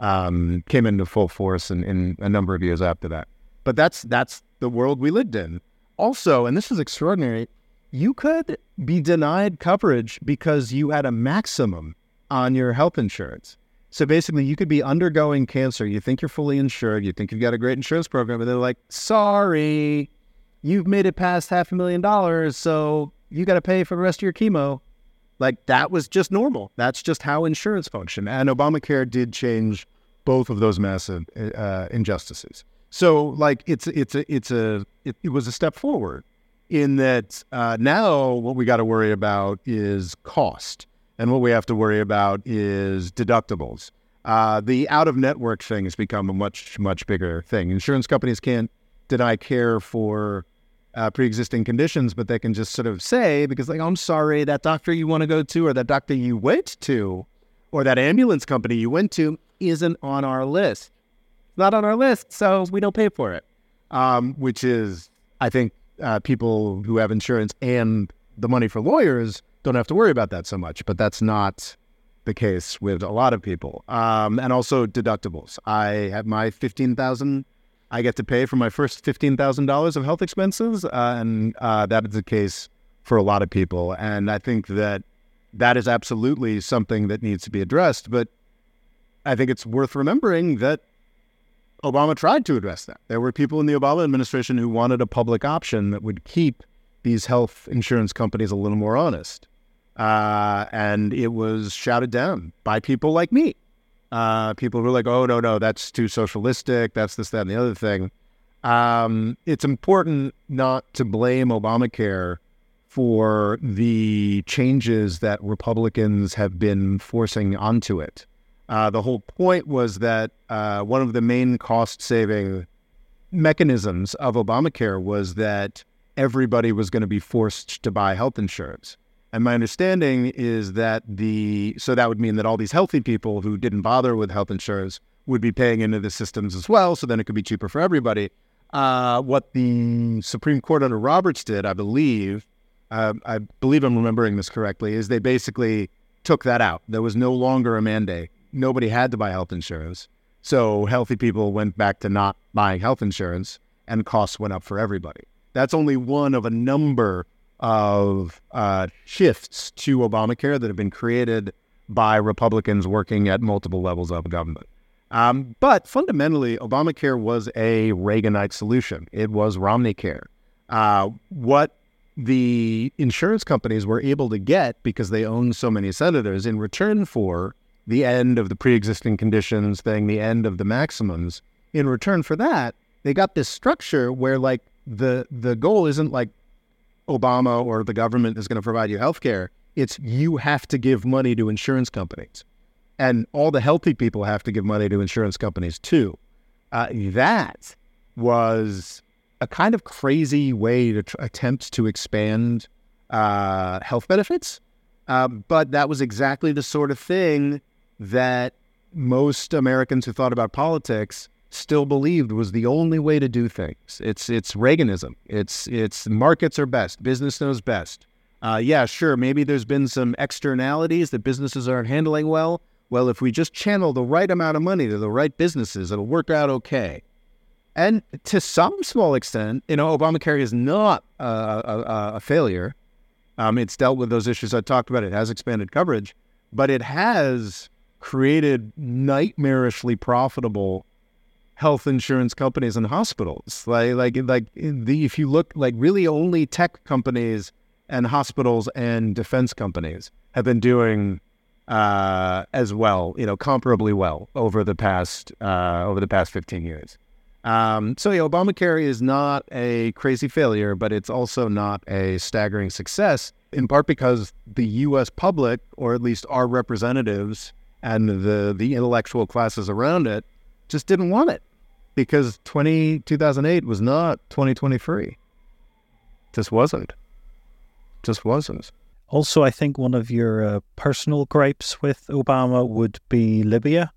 um, came into full force in, in a number of years after that. But that's that's the world we lived in. Also, and this is extraordinary, you could be denied coverage because you had a maximum on your health insurance. So basically, you could be undergoing cancer. You think you're fully insured. You think you've got a great insurance program. And they're like, sorry, you've made it past half a million dollars, so... you got to pay for the rest of your chemo. Like, that was just normal. That's just how insurance functioned. And Obamacare did change both of those massive uh, injustices. So, like, it's it's a it's a it, it was a step forward in that uh, now what we got to worry about is cost, and what we have to worry about is deductibles. Uh, the out-of-network thing has become a much much bigger thing. Insurance companies can't deny care for Uh, pre-existing conditions, but they can just sort of say, because like, oh, I'm sorry, that doctor you want to go to, or that doctor you went to, or that ambulance company you went to isn't on our list. Not on our list, so we don't pay for it. Um, which is, I think, uh, people who have insurance and the money for lawyers don't have to worry about that so much, but that's not the case with a lot of people. Um, and also deductibles. I have my fifteen thousand dollars I get to pay for my first fifteen thousand dollars of health expenses, uh, and uh, that is the case for a lot of people. And I think that that is absolutely something that needs to be addressed. But I think it's worth remembering that Obama tried to address that. There were people in the Obama administration who wanted a public option that would keep these health insurance companies a little more honest. Uh, and it was shouted down by people like me. Uh, people who are like, oh, no, no, that's too socialistic. That's this, that, and the other thing. Um, it's important not to blame Obamacare for the changes that Republicans have been forcing onto it. Uh, the whole point was that uh, one of the main cost-saving mechanisms of Obamacare was that everybody was going to be forced to buy health insurance. And my understanding is that the, so that would mean that all these healthy people who didn't bother with health insurance would be paying into the systems as well, so then it could be cheaper for everybody. Uh, what the Supreme Court under Roberts did, I believe, uh, I believe I'm remembering this correctly, is they basically took that out. There was no longer a mandate. Nobody had to buy health insurance. So healthy people went back to not buying health insurance, and costs went up for everybody. That's only one of a number of uh, shifts to Obamacare that have been created by Republicans working at multiple levels of government. Um, but fundamentally, Obamacare was a Reaganite solution. It was Romneycare. Uh, what the insurance companies were able to get, because they own so many senators, in return for the end of the pre-existing conditions thing, the end of the maximums, in return for that, they got this structure where, like, the the goal isn't like Obama or the government is going to provide you health care. It's you have to give money to insurance companies. And all the healthy people have to give money to insurance companies, too. Uh, that was a kind of crazy way to tr- attempt to expand uh, health benefits. Uh, but that was exactly the sort of thing that most Americans who thought about politics still believed was the only way to do things. It's it's Reaganism. It's, it's markets are best. Business knows best. Uh, yeah, sure, maybe there's been some externalities that businesses aren't handling well. Well, if we just channel the right amount of money to the right businesses, it'll work out okay. And to some small extent, you know, Obamacare is not a, a, a failure. Um, it's dealt with those issues I talked about. It has expanded coverage, but it has created nightmarishly profitable health insurance companies and hospitals. Like, like, like the, if you look, like really only tech companies and hospitals and defense companies have been doing Uh, as well, you know, comparably well over the past uh, over the past fifteen years. Um, so, yeah, Obamacare is not a crazy failure, but it's also not a staggering success, in part because the U S public, or at least our representatives and the the intellectual classes around it, just didn't want it, because twenty, two thousand eight was not twenty twenty-three. Just wasn't. Just wasn't. Also, I think one of your uh, personal gripes with Obama would be Libya.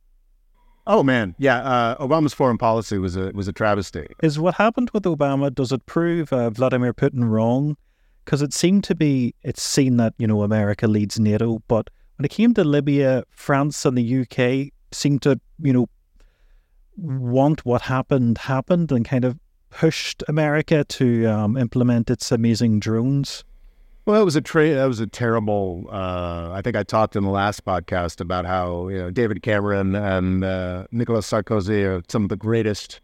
Oh, man. Yeah. Uh, Obama's foreign policy was a was a travesty. Is what happened with Obama, does it prove uh, Vladimir Putin wrong? Because it seemed to be, it's seen that, you know, America leads NATO. But when it came to Libya, France and the U K seemed to, you know, want what happened happened and kind of pushed America to um, implement its amazing drones. Well, that was a tra- that was a terrible. Uh, I think I talked in the last podcast about how, you know, David Cameron and uh, Nicolas Sarkozy are some of the greatest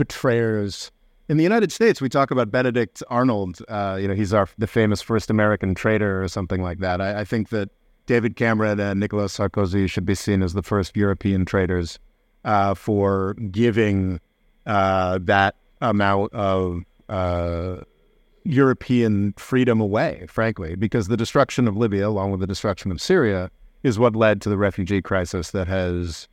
betrayers in the United States. We talk about Benedict Arnold. Uh, you know, he's our the famous first American traitor or something like that. I, I think that David Cameron and Nicolas Sarkozy should be seen as the first European traitors uh, for giving uh, that amount of. Uh, European freedom away, frankly, because the destruction of Libya, along with the destruction of Syria, is what led to the refugee crisis that has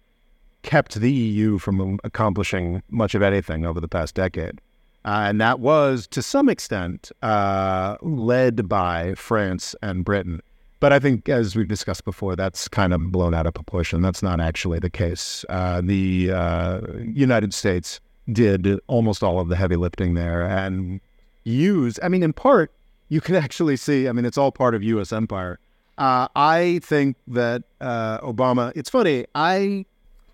kept the E U from accomplishing much of anything over the past decade. Uh, and that was, to some extent, uh, led by France and Britain. But I think, as we've discussed before, that's kind of blown out of proportion. That's not actually the case. Uh, the uh, United States did almost all of the heavy lifting there, and use, I mean, in part, you can actually see, I mean, it's all part of U S empire. Uh, I think that uh, Obama, it's funny, I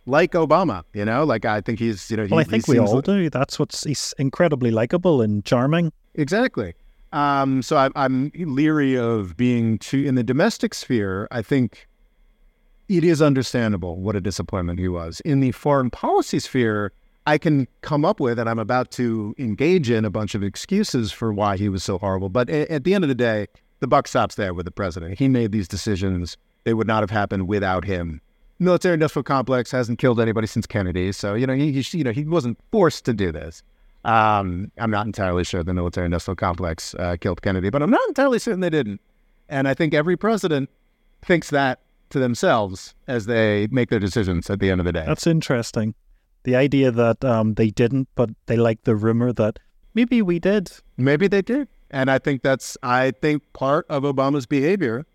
like Obama, you know, like I think he's, you know. He, well, I think we all like, do. That's what's, he's incredibly likable and charming. Exactly. Um, so I, I'm leery of being too, in the domestic sphere, I think it is understandable what a disappointment he was. In the foreign policy sphere, I can come up with, and I'm about to engage in, a bunch of excuses for why he was so horrible. But at the end of the day, the buck stops there with the president. He made these decisions. They would not have happened without him. Military-industrial complex hasn't killed anybody since Kennedy. So, you know, he, he you know, he wasn't forced to do this. Um, I'm not entirely sure the military-industrial complex uh, killed Kennedy, but I'm not entirely certain they didn't. And I think every president thinks that to themselves as they make their decisions at the end of the day. That's interesting. The idea that um, they didn't, but they like the rumor that maybe we did. Maybe they did. And I think that's, I think, part of Obama's behavior.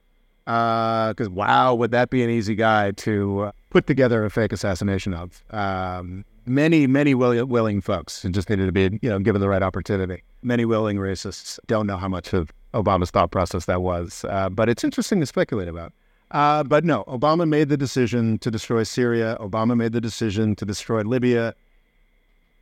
Because, uh, wow, would that be an easy guy to put together a fake assassination of. Um, many, many will- willing folks who just needed to be, you know, given the right opportunity. Many willing racists. Don't know how much of Obama's thought process that was. Uh, but it's interesting to speculate about. Uh, but no, Obama made the decision to destroy Syria. Obama made the decision to destroy Libya.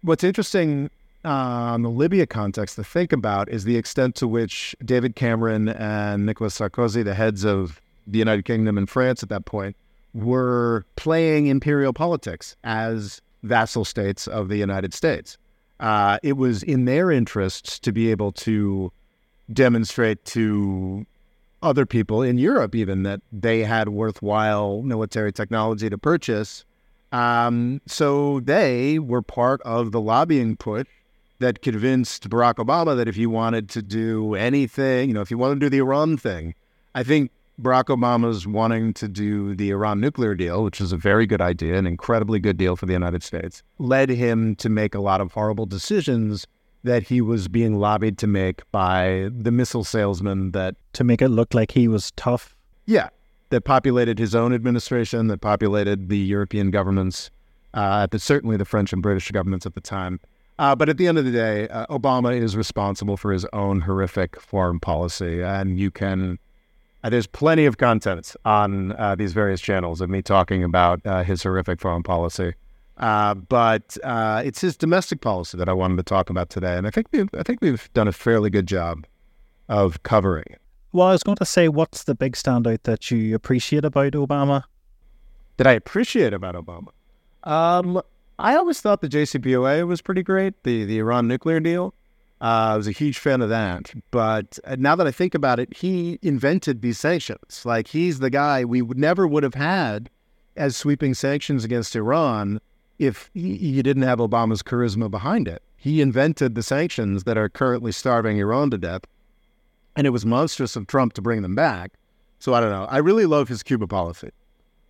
What's interesting uh, on the Libya context to think about is the extent to which David Cameron and Nicolas Sarkozy, the heads of the United Kingdom and France at that point, were playing imperial politics as vassal states of the United States. Uh, it was in their interests to be able to demonstrate to other people in Europe, even, that they had worthwhile military technology to purchase. Um, so they were part of the lobbying push that convinced Barack Obama that if you wanted to do anything, you know, if you wanted to do the Iran thing, I think Barack Obama's wanting to do the Iran nuclear deal, which is a very good idea, an incredibly good deal for the United States, led him to make a lot of horrible decisions that he was being lobbied to make by the missile salesman that... To make it look like he was tough? Yeah, that populated his own administration, that populated the European governments, uh, the, certainly the French and British governments at the time. Uh, but at the end of the day, uh, Obama is responsible for his own horrific foreign policy. And you can... Uh, there's plenty of content on uh, these various channels of me talking about uh, his horrific foreign policy. Uh, but uh, it's his domestic policy that I wanted to talk about today, and I think we've, I think we've done a fairly good job of covering it. Well, I was going to say, what's the big standout that you appreciate about Obama? That I appreciate about Obama? Um, I always thought the J C P O A was pretty great, the, the Iran nuclear deal. Uh, I was a huge fan of that. But now that I think about it, he invented these sanctions. Like, he's the guy we never would have had as sweeping sanctions against Iran if you didn't have Obama's charisma behind it. He invented the sanctions that are currently starving Iran to death, and it was monstrous of Trump to bring them back. So I don't know. I really love his Cuba policy.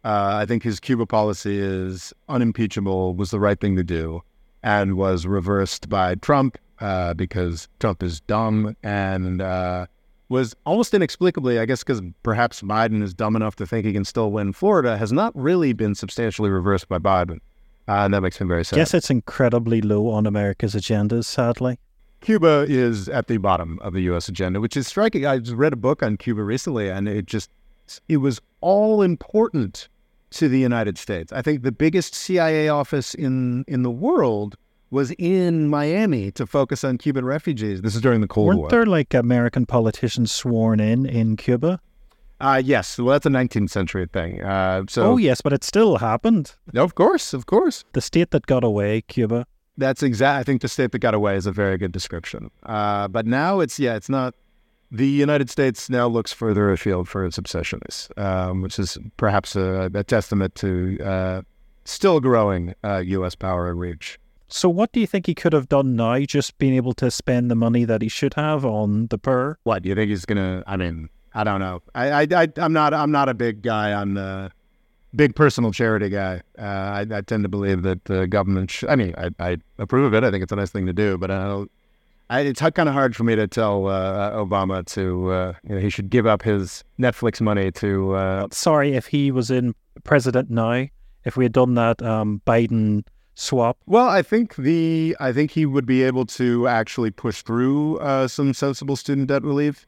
Uh, I think his Cuba policy is unimpeachable, was the right thing to do, and was reversed by Trump uh, because Trump is dumb and uh, was almost inexplicably, I guess because perhaps Biden is dumb enough to think he can still win Florida, has not really been substantially reversed by Biden. Uh, and that makes me very sad. I guess it's incredibly low on America's agendas, sadly. Cuba is at the bottom of the U S agenda, which is striking. I just read a book on Cuba recently, and it just, it was all important to the United States. I think the biggest C I A office in, in the world was in Miami to focus on Cuban refugees. This is during the Cold War. Weren't there like American politicians sworn in in Cuba? Uh, yes, well, that's a nineteenth century thing. Uh, so, oh, yes, but it still happened. Of course, of course. The state that got away, Cuba. That's exact. I think the state that got away is a very good description. Uh, but now it's, yeah, it's not. The United States now looks further afield for its obsessions, um, which is perhaps a, a testament to uh, still growing uh, U S power and reach. So what do you think he could have done now, just being able to spend the money that he should have on the poor? What, do you think he's going to, I mean... I don't know. I, I, I, I'm not I'm not a big guy on the big personal charity guy. Uh, I, I tend to believe that the government should, I mean, I, I approve of it. I think it's a nice thing to do, but I don't, I, it's kind of hard for me to tell uh, Obama to, uh, you know, he should give up his Netflix money to... Uh, Sorry, if he was in president now, if we had done that um, Biden swap. Well, I think the I think he would be able to actually push through uh, some sensible student debt relief.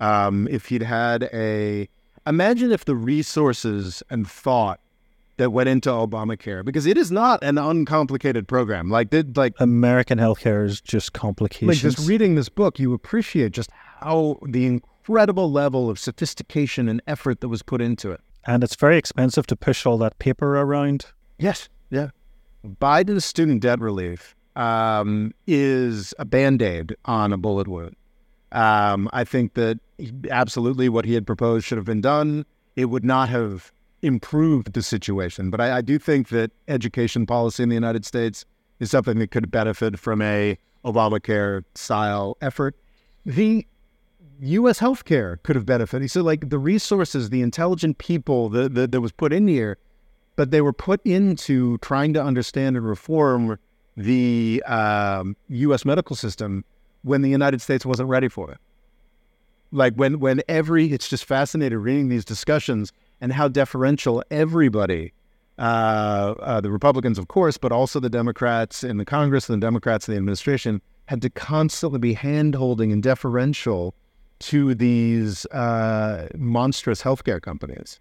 Um, if he'd had a, imagine if the resources and thought that went into Obamacare, because it is not an uncomplicated program. Like did like American healthcare is just complications. Like just reading this book, you appreciate just how the incredible level of sophistication and effort that was put into it. And it's very expensive to push all that paper around. Yes, yeah. Biden's student debt relief um, is a band-aid on a bullet wound. Um, I think that absolutely what he had proposed should have been done. It would not have improved the situation. But I, I do think that education policy in the United States is something that could benefit from a Obamacare-style effort, the U S healthcare could have benefited. So, like, the resources, the intelligent people the, the, that was put in here, but they were put into trying to understand and reform the um, U S medical system when the United States wasn't ready for it. Like, when, when every, it's just fascinating reading these discussions and how deferential everybody, uh, uh, the Republicans, of course, but also the Democrats in the Congress and the Democrats in the administration, had to constantly be hand-holding and deferential to these uh, monstrous healthcare companies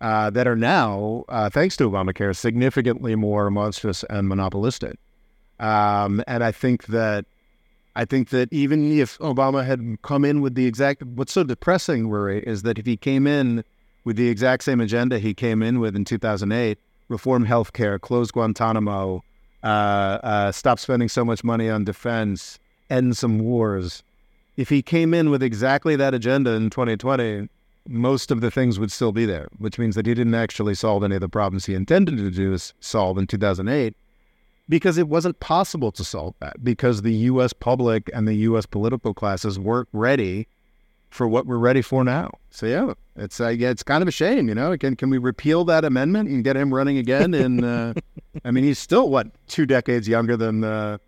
uh, that are now, uh, thanks to Obamacare, significantly more monstrous and monopolistic. Um, and I think that I think that even if Obama had come in with the exact, what's so depressing, Rory, is that if he came in with the exact same agenda he came in with in two thousand eight, reform healthcare, close Guantanamo, uh, uh, stop spending so much money on defense, end some wars. If he came in with exactly that agenda in twenty twenty, most of the things would still be there, which means that he didn't actually solve any of the problems he intended to do solve in two thousand eight. Because it wasn't possible to solve that, because the U S public and the U S political classes weren't ready for what we're ready for now. So yeah, it's uh, yeah, it's kind of a shame, you know. Can can we repeal that amendment and get him running again? And uh, I mean, he's still what two decades younger than. Uh...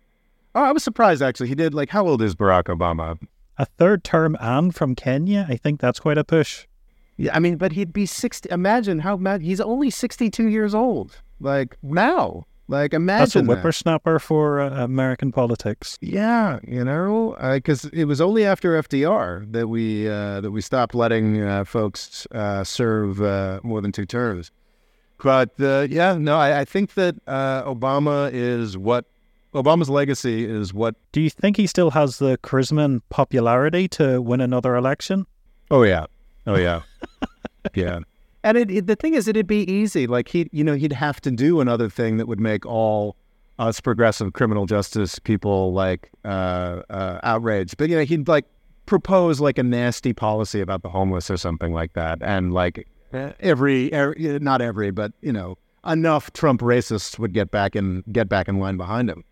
Oh, I was surprised actually. He did like how old is Barack Obama? A third term and from Kenya. I think that's quite a push. Yeah, I mean, but he'd be sixty. Imagine how mad he's only sixty-two years old. Like now. Like, imagine that's a whippersnapper that. for uh, American politics. Yeah, you know, because uh, it was only after F D R that we uh, that we stopped letting uh, folks uh, serve uh, more than two terms. But uh, yeah, no, I, I think that uh, Obama is what Obama's legacy is. What do you think? He still has the charisma and popularity to win another election? Oh yeah, oh yeah, yeah. And it, it, the thing is, it'd be easy. Like he, you know, he'd have to do another thing that would make all us progressive criminal justice people like uh, uh, outraged. But you know, he'd like propose like a nasty policy about the homeless or something like that. And like every, every not every, but you know, enough Trump racists would get back and get back in line behind him.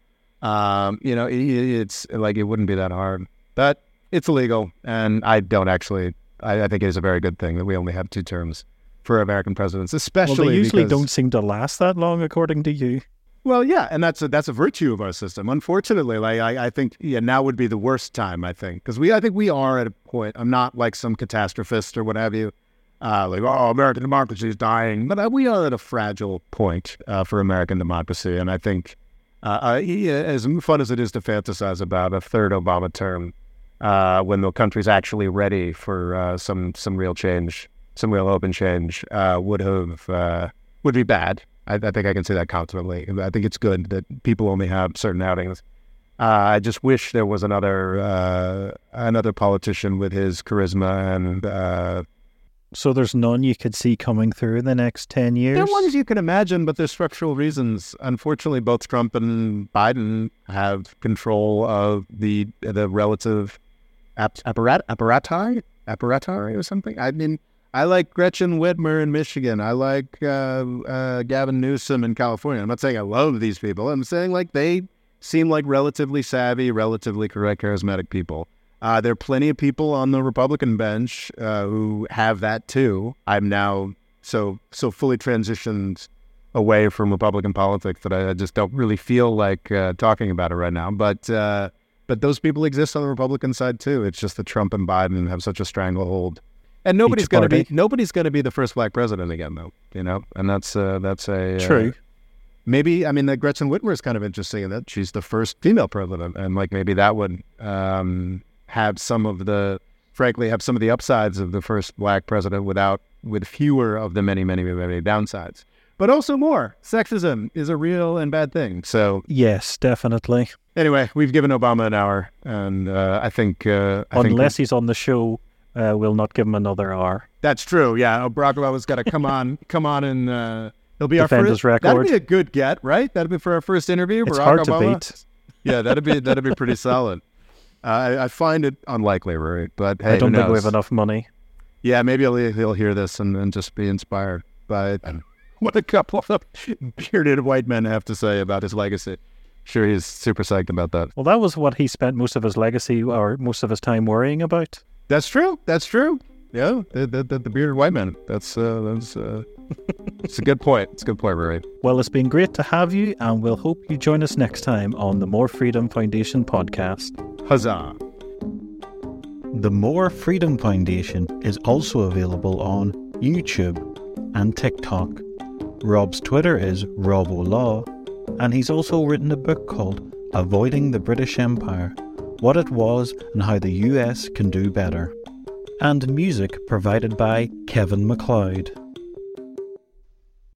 Um, you know, it, it's like it wouldn't be that hard. But it's illegal, and I don't actually. I, I think it is a very good thing that we only have two terms for American presidents, especially well, they usually because, don't seem to last that long, according to you. Well, yeah, and that's a, that's a virtue of our system. Unfortunately, like I, I think, yeah, now would be the worst time, I think, because we, I think we are at a point. I'm not like some catastrophist or what have you, uh, like oh, American democracy is dying, but we are at a fragile point uh, for American democracy, and I think, uh, uh, as fun as it is to fantasize about a third Obama term, uh, when the country's actually ready for uh, some some real change. Some real open change uh, would have uh, would be bad. I, I think I can say that confidently. I think it's good that people only have certain outings. Uh, I just wish there was another uh, another politician with his charisma and. Uh, so there's none you could see coming through in the next ten years. There are ones you can imagine, but there's structural reasons. Unfortunately, both Trump and Biden have control of the the relative ap- apparat apparati apparati or something. I mean. I like Gretchen Whitmer in Michigan. I like uh, uh, Gavin Newsom in California. I'm not saying I love these people. I'm saying like they seem like relatively savvy, relatively correct, charismatic people. Uh, there are plenty of people on the Republican bench uh, who have that too. I'm now so so fully transitioned away from Republican politics that I just don't really feel like uh, talking about it right now. But uh, but those people exist on the Republican side too. It's just that Trump and Biden have such a stranglehold. And nobody's going to be nobody's going to be the first black president again, though, you know, and that's uh, that's a true. Uh, maybe I mean, that Gretchen Whitmer is kind of interesting in that she's the first female president, and like maybe that would um, have some of the, frankly, have some of the upsides of the first black president without with fewer of the many, many, many downsides. But also more sexism is a real and bad thing. So, yes, definitely. Anyway, we've given Obama an hour, and uh, I think uh, I unless think he's on the show. Uh, we'll not give him another hour. That's true. Yeah, Barack Obama's got to come on, come on, and uh, he'll be defend our first. His record. That'd be a good get, right? That'd be for our first interview. It's Barack hard to Obama. Beat. Yeah, that'd be that'd be pretty solid. Uh, I, I find it unlikely, Rory, but hey, I don't who knows? think we have enough money. Yeah, maybe he'll, he'll hear this and, and just be inspired by what a couple of bearded white men have to say about his legacy. sure he's super psyched about that. Well, that was what he spent most of his legacy or most of his time worrying about. That's true. That's true. Yeah, the, the, the bearded white man. That's uh, that's uh, it's a good point. It's a good point, Rory. Well, it's been great to have you, and we'll hope you join us next time on the More Freedom Foundation podcast. Huzzah! The More Freedom Foundation is also available on YouTube and TikTok. Rob's Twitter is Rob O'Law, and he's also written a book called Avoiding the British Empire: What It Was and How the U S Can Do Better. And music provided by Kevin MacLeod.